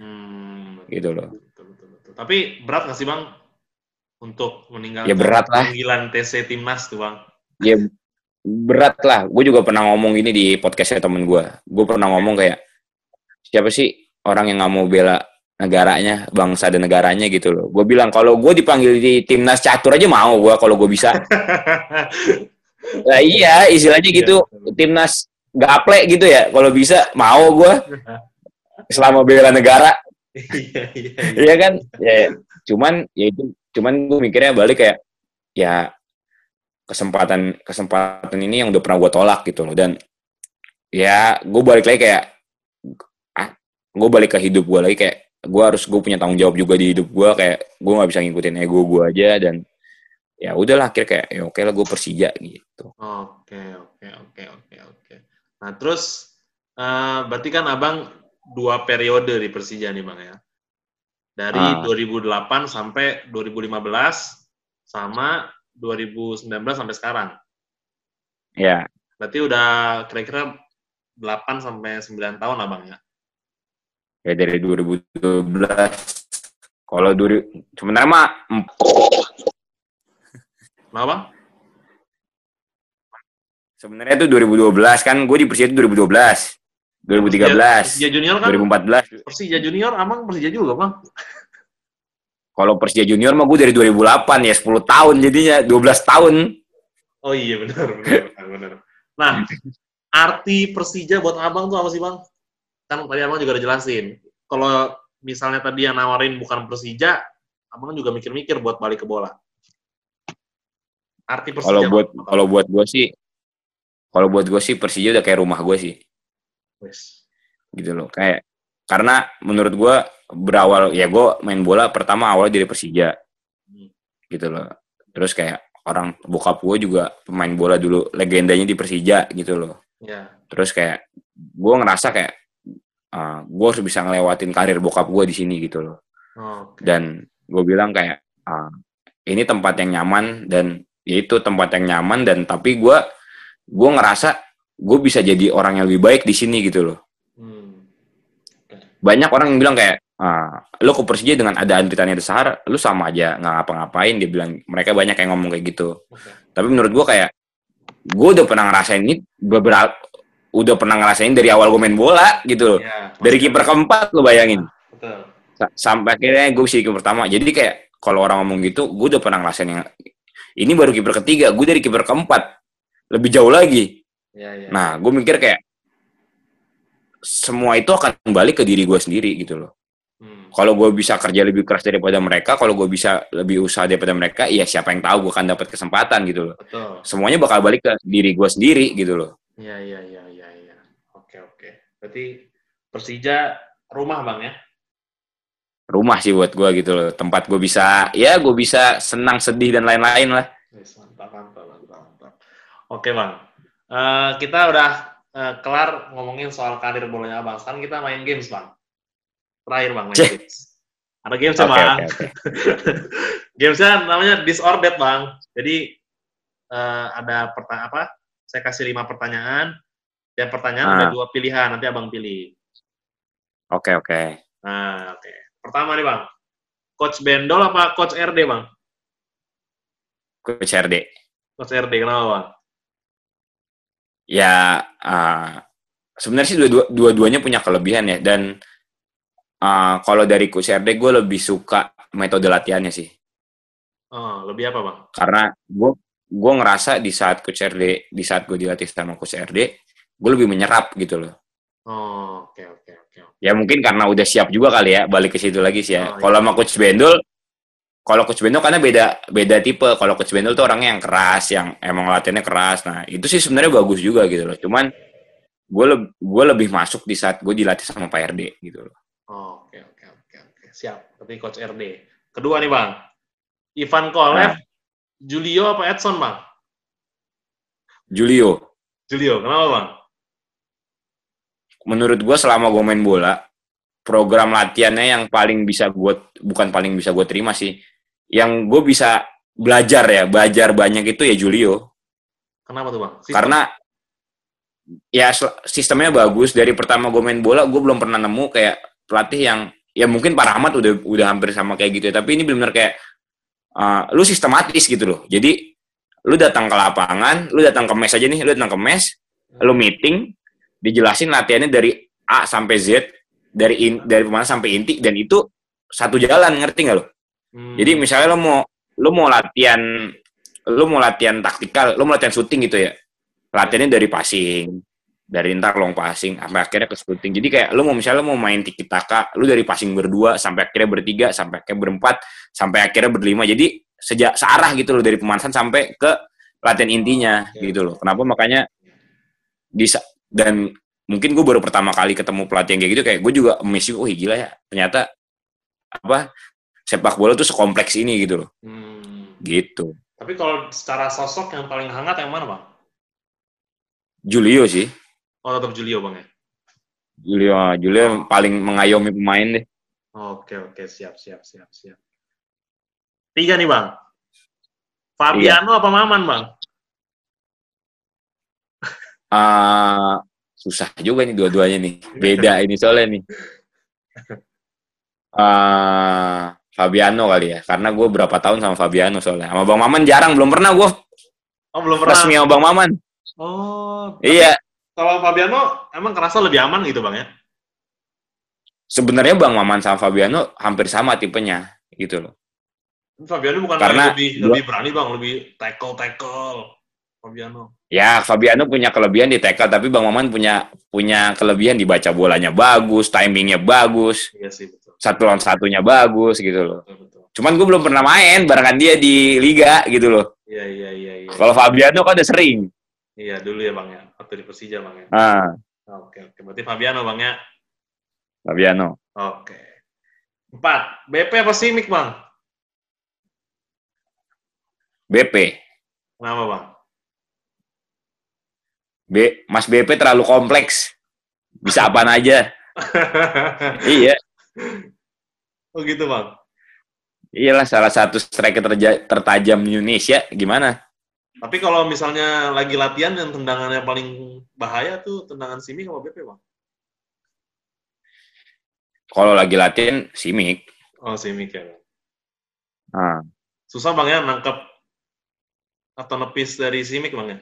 Hmm, gitu loh. Betul, betul, betul. Tapi berat nggak sih bang untuk meninggalkan ya, berat lah. Panggilan T C Timnas tuh bang? Ya berat lah. Gue juga pernah ngomong ini di podcastnya temen gue. Gue pernah ngomong kayak siapa sih orang yang nggak mau bela negaranya, bangsa dan negaranya gitu loh. Gue bilang kalau gue dipanggil di timnas catur aja mau gue kalau gue bisa. Nah, iya istilahnya gitu timnas gaple gitu ya kalau bisa mau gue selama bela negara. Iya, iya, iya. Iya kan? Ya, cuman ya itu cuman gue mikirnya balik kayak ya kesempatan kesempatan ini yang udah pernah gue tolak gitu loh dan ya gue balik lagi kayak ah, gue balik ke hidup gue lagi kayak gue harus gue punya tanggung jawab juga di hidup gue kayak gue nggak bisa ngikutin ego gue aja dan ya udahlah akhir kayak ya oke lah gue Persija gitu. Oke oke oke oke oke. Nah terus uh, berarti kan abang dua periode di Persija nih bang ya dari ah. dua ribu delapan sampai dua ribu lima belas sama dua ribu sembilan belas sampai sekarang. Ya. Berarti udah kira-kira delapan sampai sembilan tahun abang ya. Ya dari dua ribu dua belas kalau dulu sebenarnya mah kenapa? Sebenarnya itu dua ribu dua belas kan gue di Persija itu dua ribu dua belas dua ribu tiga belas Persija Junior kan dua ribu empat belas Persija Junior amang Persija juga bang. Kalau Persija Junior mah gue dari dua ribu delapan ya sepuluh tahun jadinya dua belas tahun. Oh iya benar benar benar. Nah, arti Persija buat abang tuh apa sih bang? Kan tadi abang juga udah jelasin. Kalau misalnya tadi yang nawarin bukan Persija, abang juga mikir-mikir buat balik ke bola. Arti Persija. Kalau buat kalau buat gue sih, kalau buat gue sih Persija udah kayak rumah gue sih. Yes. Gitu loh. Kayak karena menurut gue berawal ya gue main bola pertama awal dari Persija. Hmm. Gitu loh. Terus kayak orang bokap gue juga pemain bola dulu, legendanya di Persija gitu loh. Yeah. Terus kayak gue ngerasa kayak Uh, gue harus bisa ngelewatin karir bokap gue di sini gitu loh. Oh, okay. Dan gue bilang kayak uh, ini tempat yang nyaman dan yaitu tempat yang nyaman dan tapi gue gue ngerasa gue bisa jadi orang yang lebih baik di sini gitu loh. Hmm. Okay. Banyak orang yang bilang kayak uh, lo ke Persija dengan ada Andritani Desar, lo sama aja nggak ngapa-ngapain. Dia bilang mereka banyak yang ngomong kayak gitu. Okay. Tapi menurut gue kayak gue udah pernah ngerasain ini beberapa udah pernah ngerasain dari awal gue main bola gitu loh. Ya, dari kiper keempat lo bayangin. Betul. S- sampai akhirnya gue bisa kiper pertama. Jadi kayak kalau orang ngomong gitu, gue udah pernah ngerasain yang ini baru kiper ketiga, gue dari kiper keempat. Lebih jauh lagi. Ya, ya. Nah, gue mikir kayak semua itu akan balik ke diri gue sendiri gitu loh. Hmm. Kalau gue bisa kerja lebih keras daripada mereka, kalau gue bisa lebih usaha daripada mereka, ya siapa yang tahu gue akan dapat kesempatan gitu loh. Betul. Semuanya bakal balik ke diri gue sendiri gitu loh. Iya, iya, iya, iya, iya. Oke, oke. Berarti Persija rumah, bang, ya? Rumah sih buat gue gitu loh. Tempat gue bisa, ya gue bisa senang, sedih, dan lain-lain lah. Mantap, mantap, mantap, mantap. Oke, bang. Uh, kita udah uh, kelar ngomongin soal karir bolanya abang. Sekarang kita main games, bang. Terakhir, bang, main Cih. games. Ada games, okay, bang. Okay, okay. Gamesnya namanya Disordered, bang. Jadi, uh, ada pertanyaan apa? Saya kasih lima pertanyaan. Tiap pertanyaan nah. ada dua pilihan. Nanti abang pilih. Oke, okay, oke. Okay. Nah, oke. Okay. Pertama nih, bang. Coach Bendol apa Coach R D, bang? Coach R D. Coach R D, kenapa, bang? Ya, uh, sebenarnya sih dua-dua, dua-duanya punya kelebihan ya. Dan uh, kalau dari Coach R D, gue lebih suka metode latihannya sih. Oh, lebih apa, bang? Karena gue... gue ngerasa di saat Coach R D, di saat gue dilatih sama Coach R D, gue lebih menyerap gitu loh. Oh, oke, okay, oke, okay, oke. Okay. Ya mungkin karena udah siap juga kali ya, balik ke situ lagi sih ya. Oh, kalau iya. sama Coach Bendol, kalau Coach Bendol karena beda beda tipe. Kalau Coach Bendol tuh orangnya yang keras, yang emang latihannya keras. Nah, itu sih sebenarnya bagus juga gitu loh. Cuman, gue le- gue lebih masuk di saat gue dilatih sama Pak R D gitu loh. Oke, oke, oke, oke. Siap. Tapi Coach R D. Kedua nih, Bang. Ivan Kolev, nah. Julio apa Edson, Bang? Julio. Julio, kenapa, Bang? Menurut gue selama gue main bola, program latihannya yang paling bisa gue, bukan paling bisa gue terima sih, yang gue bisa belajar ya, belajar banyak itu ya Julio. Kenapa tuh, Bang? Sistem. Karena ya sistemnya bagus, dari pertama gue main bola, gue belum pernah nemu kayak pelatih yang, ya mungkin Pak Rahmat udah, udah hampir sama kayak gitu ya, tapi ini benar-benar kayak, uh, lu sistematis gitu loh. Jadi, lu datang ke lapangan, lu datang ke mes aja nih, lu datang ke mes, lu meeting, dijelasin latihannya dari A sampai Z, dari in, dari pemain sampai inti, dan itu satu jalan, ngerti nggak lo? Hmm. Jadi misalnya lo mau lo mau latihan lo mau latihan taktikal, lo mau latihan shooting gitu ya, latihannya dari passing, dari ntar long passing sampai akhirnya ke shooting. Jadi kayak lo mau misalnya lo mau main tiki taka, lo dari passing berdua sampai akhirnya bertiga, sampai akhirnya berempat, sampai akhirnya berlima. Jadi sejak searah gitu lo, dari pemanasan sampai ke latihan intinya gitu loh. Kenapa makanya di dan mungkin gue baru pertama kali ketemu pelatih yang kayak gitu, kayak gue juga amazed, oh gila ya, ternyata apa sepak bola tuh sekompleks ini gitu loh. Hmm. Gitu. Tapi kalau secara sosok yang paling hangat yang mana, Bang? Julio sih. Oh, tetap Julio, Bang ya? Julio, Julio oh. Paling mengayomi pemain deh. Oke, oke, siap, siap, siap, siap. Tiga nih, Bang. Fabiano iya. Apa Maman, Bang? Uh, susah juga nih dua-duanya nih, beda ini soalnya nih. Uh, Fabiano kali ya, karena gue berapa tahun sama Fabiano soalnya. Sama Bang Maman jarang, belum pernah gue. Oh, belum pernah. Resmi sama Bang Maman. Oh. Iya. Kalau Fabiano emang kerasa lebih aman gitu, Bang ya? Sebenarnya Bang Maman sama Fabiano hampir sama tipenya gitu loh. Fabiano bukan karena lebih, lebih berani, Bang, lebih tackle-tackle. Fabiano. Ya, Fabiano punya kelebihan di tackle, tapi Bang Maman punya punya kelebihan dibaca bolanya bagus, timingnya bagus, iya sih, betul. Satu lawan satunya bagus gitu loh. Betul, betul. Cuman gue belum pernah main barengan dia di liga gitu loh. Iya iya iya. iya. Kalau Fabiano kan udah sering. Iya dulu ya Bang ya, waktu di Persija Bang ya. Ah. Oke oke, berarti Fabiano Bang ya. Fabiano. Oke. Empat. B P apa Simic Bang? B P. Kenapa Bang? B, Mas B P terlalu kompleks. Bisa apaan aja. Iya. Oh gitu, Bang. Iyalah salah satu striker terja- tertajam Indonesia, gimana? Tapi kalau misalnya lagi latihan yang tendangannya paling bahaya tuh tendangan Simic sama B P, Bang. Kalau lagi latihan Simic. Oh, Simic ya, Bang. Nah. Susah Bang ya nangkep atau nepis dari Simic, Bang ya?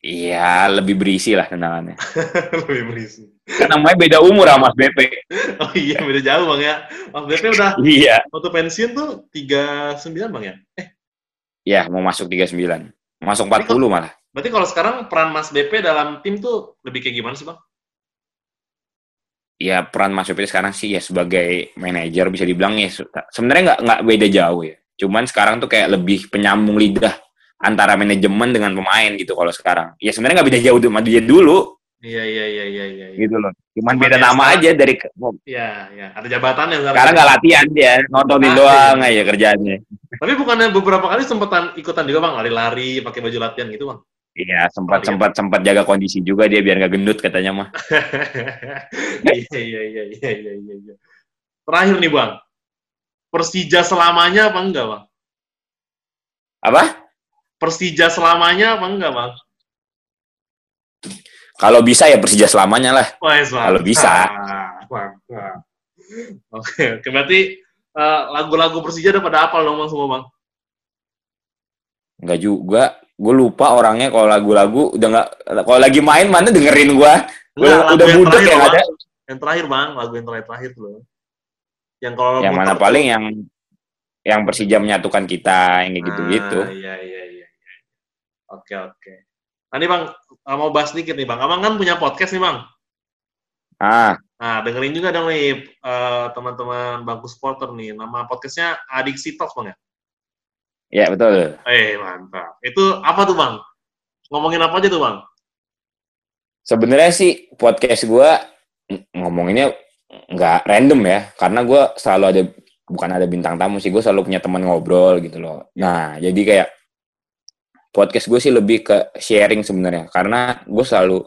Iya, lebih berisi lah tendangannya. Lebih berisi. Kan namanya beda umur sama Mas B P. Oh iya, beda jauh Bang ya. Mas B P udah iya. Waktu pensiun tuh tiga puluh sembilan Bang ya? Eh. Iya, mau masuk tiga puluh sembilan. Masuk berarti empat puluh kalo, malah. Berarti kalau sekarang peran Mas B P dalam tim tuh lebih kayak gimana sih Bang? Ya, peran Mas B P sekarang sih ya sebagai manajer bisa dibilang ya. Sebenarnya nggak nggak beda jauh ya. Cuman sekarang tuh kayak lebih penyambung lidah antara manajemen dengan pemain gitu kalau sekarang. Ya sebenarnya nggak beda jauh sama dia dulu. Iya iya iya iya iya. Gitu loh. Cuman beda nama sekarang, aja dari. Iya iya. Ada jabatannya. Sekarang nggak latihan dia, nontonin nah, doang aja kerjaannya. Tapi bukannya beberapa kali sempetan ikutan juga Bang lari-lari, pakai baju latihan gitu Bang? Iya sempat sempat sempat jaga kondisi juga dia biar nggak gendut katanya mah. Iya iya iya iya iya iya. Terakhir nih Bang, Persija selamanya apa enggak Bang? Apa? Persija selamanya apa enggak, Bang? Kalau bisa ya Persija selamanya lah. Kalau bisa. Mantap. Oke, oke. Berarti uh, lagu-lagu Persija udah pada hafal dong, Bang, semua, Bang? Enggak juga. Gue lupa orangnya kalau lagu-lagu udah enggak, kalau lagi main mana dengerin gue. Nah, udah budek ya ada. Yang terakhir, Bang, lagu yang terakhir tuh. Yang kalau yang mana paling yang yang Persija menyatukan kita, yang kayak gitu-gitu. Ah, iya, iya. Oke, oke. Nah, ini Bang, mau bahas dikit nih Bang. Abang kan punya podcast nih Bang. Ah. Nah, dengerin juga dong nih uh, teman-teman Bangku Supporter nih. Nama podcastnya Adiksi Talks Bang ya? Iya, betul. Eh, mantap. Itu apa tuh Bang? Ngomongin apa aja tuh Bang? Sebenarnya sih podcast gue ng- ngomonginnya nggak random ya, karena gue selalu ada, bukan ada bintang tamu sih, gue selalu punya teman ngobrol gitu loh. Nah, jadi kayak podcast gue sih lebih ke sharing sebenarnya, karena gue selalu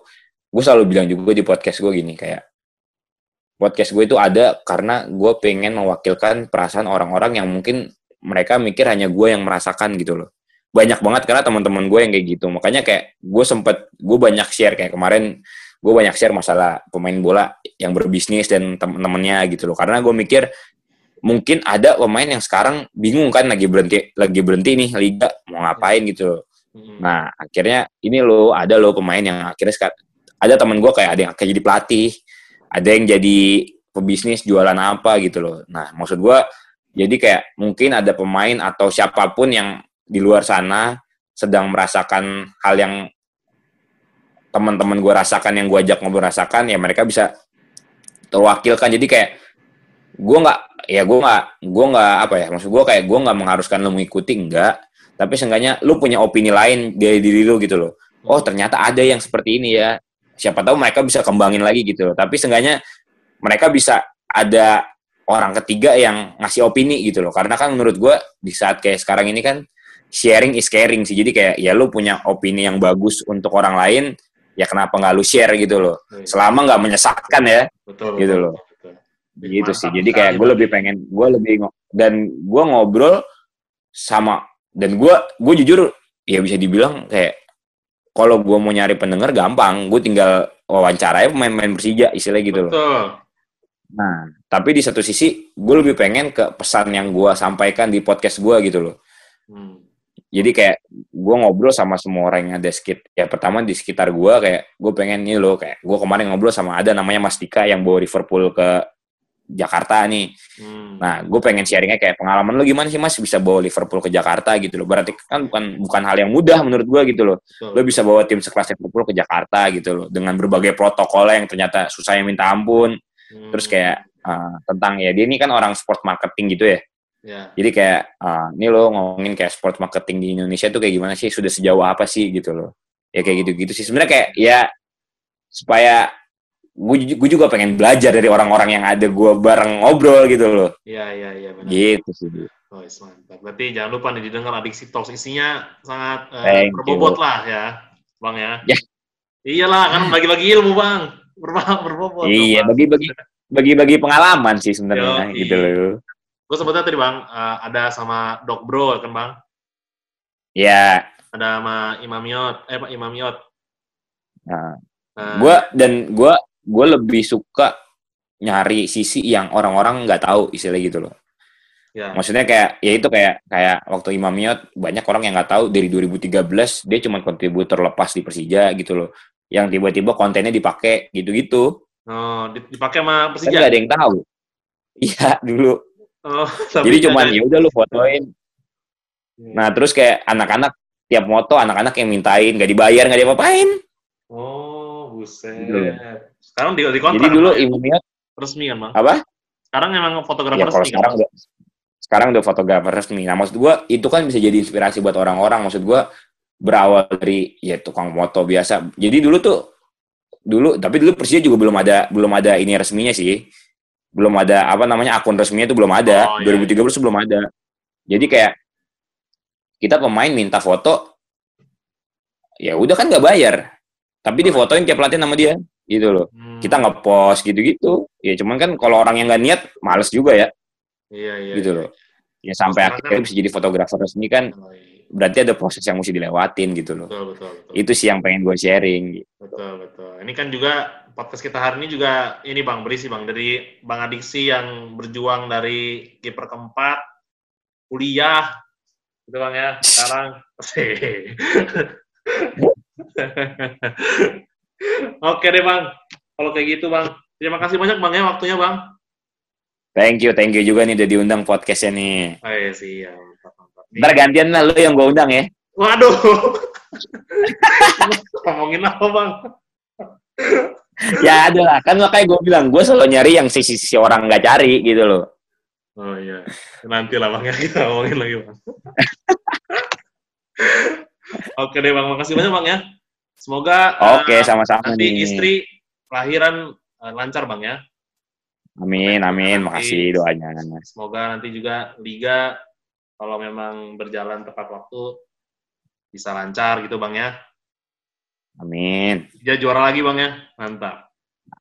gue selalu bilang juga di podcast gue gini, kayak podcast gue itu ada karena gue pengen mewakilkan perasaan orang-orang yang mungkin mereka mikir hanya gue yang merasakan gitu loh. Banyak banget karena teman-teman gue yang kayak gitu, makanya kayak gue sempet gue banyak share, kayak kemarin gue banyak share masalah pemain bola yang berbisnis dan temen-temennya gitu loh, karena gue mikir mungkin ada pemain yang sekarang bingung kan, lagi berhenti lagi berhenti nih liga mau ngapain gitu loh. Nah, akhirnya ini loh, ada loh pemain yang akhirnya sekarang, ada teman gue kayak ada yang kayak jadi pelatih, ada yang jadi pebisnis jualan apa gitu loh. Nah, maksud gue jadi kayak mungkin ada pemain atau siapapun yang di luar sana sedang merasakan hal yang teman-teman gue rasakan, yang gue ajak ngobrol rasakan, ya mereka bisa terwakilkan. Jadi kayak gue nggak, ya gue nggak, gue nggak apa ya, maksud gue kayak gue nggak mengharuskan lo mengikuti, enggak. Tapi seenggaknya lu punya opini lain dari diri lu gitu loh. Oh, ternyata ada yang seperti ini ya. Siapa tahu mereka bisa kembangin lagi gitu loh. Tapi seenggaknya mereka bisa ada orang ketiga yang ngasih opini gitu loh. Karena kan menurut gue di saat kayak sekarang ini kan sharing is caring sih. Jadi kayak ya lu punya opini yang bagus untuk orang lain, ya kenapa nggak lu share gitu loh. Selama nggak menyesatkan ya. Betul, gitu loh. Betul. Begitu sih. Jadi kayak gue lebih pengen, gue lebih ngo- dan gue ngobrol sama. Dan gue, gue jujur, ya bisa dibilang kayak, kalau gue mau nyari pendengar gampang, gue tinggal wawancaranya pemain-pemain Persija, istilahnya gitu loh. Betul. Nah, tapi di satu sisi, gue lebih pengen ke pesan yang gue sampaikan di podcast gue gitu loh. Hmm. Jadi kayak, gue ngobrol sama semua orang yang ada sekitar, ya pertama di sekitar gue kayak, gue pengen ini loh, kayak gue kemarin ngobrol sama ada namanya Mas Dika yang bawa Liverpool ke Jakarta nih. Hmm. Nah, gue pengen sharingnya kayak pengalaman lo gimana sih Mas bisa bawa Liverpool ke Jakarta gitu loh. Berarti kan bukan bukan hal yang mudah menurut gue gitu loh. Betul. Lo bisa bawa tim sekelas Liverpool ke Jakarta gitu loh, dengan berbagai protokol yang ternyata susahnya minta ampun. Hmm. Terus kayak uh, tentang ya dia ini kan orang sport marketing gitu ya. Yeah. Jadi kayak uh, ini lo ngomongin kayak sport marketing di Indonesia tuh kayak gimana sih, sudah sejauh apa sih gitu loh. Ya kayak gitu-gitu sih sebenarnya, kayak ya supaya gue juga pengen belajar dari orang-orang yang ada gue bareng ngobrol gitu loh. Iya, iya, iya. Benar. Gitu sih. Oh, mantap. Berarti jangan lupa nih didengar Adiksi Talks, isinya sangat uh, berbobot lah ya, Bang ya. Ya. Iyalah, kan bagi-bagi ilmu, Bang. Berbobot, berbobot. Iya, bang. bagi-bagi bagi-bagi pengalaman sih sebenarnya gitu loh. Gue sebutnya tadi, Bang, uh, ada sama Dok Bro kan, Bang? Iya. Ada sama Imam Yot, eh Pak Imam Yot. Nah. nah. Gue dan gue gue lebih suka nyari sisi yang orang-orang nggak tahu, istilahnya gitu loh. Ya. Maksudnya kayak, ya itu kayak kayak waktu Imam Yot, banyak orang yang nggak tahu dari dua ribu tiga belas dia cuma kontributor lepas di Persija gitu loh, yang tiba-tiba kontennya dipakai gitu-gitu. Oh, dipakai sama Persija? Kan nggak ada yang tahu. Iya dulu. Oh, jadi cuman ya udah lu fotoin. Hmm. Nah terus kayak anak-anak tiap moto, anak-anak yang mintain, nggak dibayar, nggak diapa-apain. Oh, buset. Gitu. Sekarang di, di kontrak. Jadi dulu Imam Yot resmi kan, Bang? Apa? Sekarang emang fotografer ya, resmi. Sekarang udah, sekarang udah fotografer resmi. Nah, maksud gue itu kan bisa jadi inspirasi buat orang-orang. Maksud gue berawal dari ya tukang foto biasa. Jadi dulu tuh dulu tapi dulu Persija juga belum ada belum ada ini resminya sih. Belum ada apa namanya akun resminya itu belum ada. Oh, iya. dua ribu tiga belas belum ada. Jadi kayak kita pemain minta foto, ya udah kan nggak bayar. Tapi difotoin tiap latihan sama dia. Gitu loh. Hmm. Kita nge-post gitu-gitu. Ya cuman kan kalau orang yang nggak niat, males juga ya. Iya, iya. Gitu iya. loh. Ya sampai Mas akhirnya kan bisa jadi fotografer resmi kan, oh, iya. berarti ada proses yang mesti dilewatin gitu loh. Betul, betul, betul. Itu sih yang pengen gue sharing. Gitu. Betul, betul. Ini kan juga podcast kita hari ini juga, ini Bang, berisi Bang, dari Bang Adiksi yang berjuang dari kiper keempat, kuliah, gitu Bang ya, sekarang. Oke deh Bang, kalau kayak gitu Bang, terima kasih banyak Bang ya waktunya Bang. Thank you, thank you juga nih udah diundang podcastnya nih. Oh iya sih, ya, mantap-mantap. Ntar gantian lah lu yang gue undang ya. Waduh, ngomongin apa Bang? Ya adalah, kan makanya gue bilang, gue selalu nyari yang sisi-sisi orang nggak cari gitu loh. Oh iya, nanti lah Bang ya kita ngomongin lagi Bang. Oke deh Bang, makasih banyak Bang ya. Semoga Oke, uh, sama-sama nanti nih. Istri lahiran lancar Bang ya. Amin, amin. Nanti, makasih doanya. Semoga nanti juga Liga, kalau memang berjalan tepat waktu, bisa lancar gitu Bang ya. Amin. Dia juara lagi Bang ya. Mantap.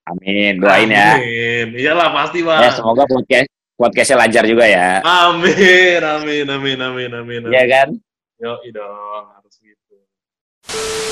Amin, doain ya. Amin. Iyalah pasti Bang. Ya, semoga podcast podcastnya lancar juga ya. Amin, amin, amin, amin, amin. Iya kan? Yoi dong, harus gitu.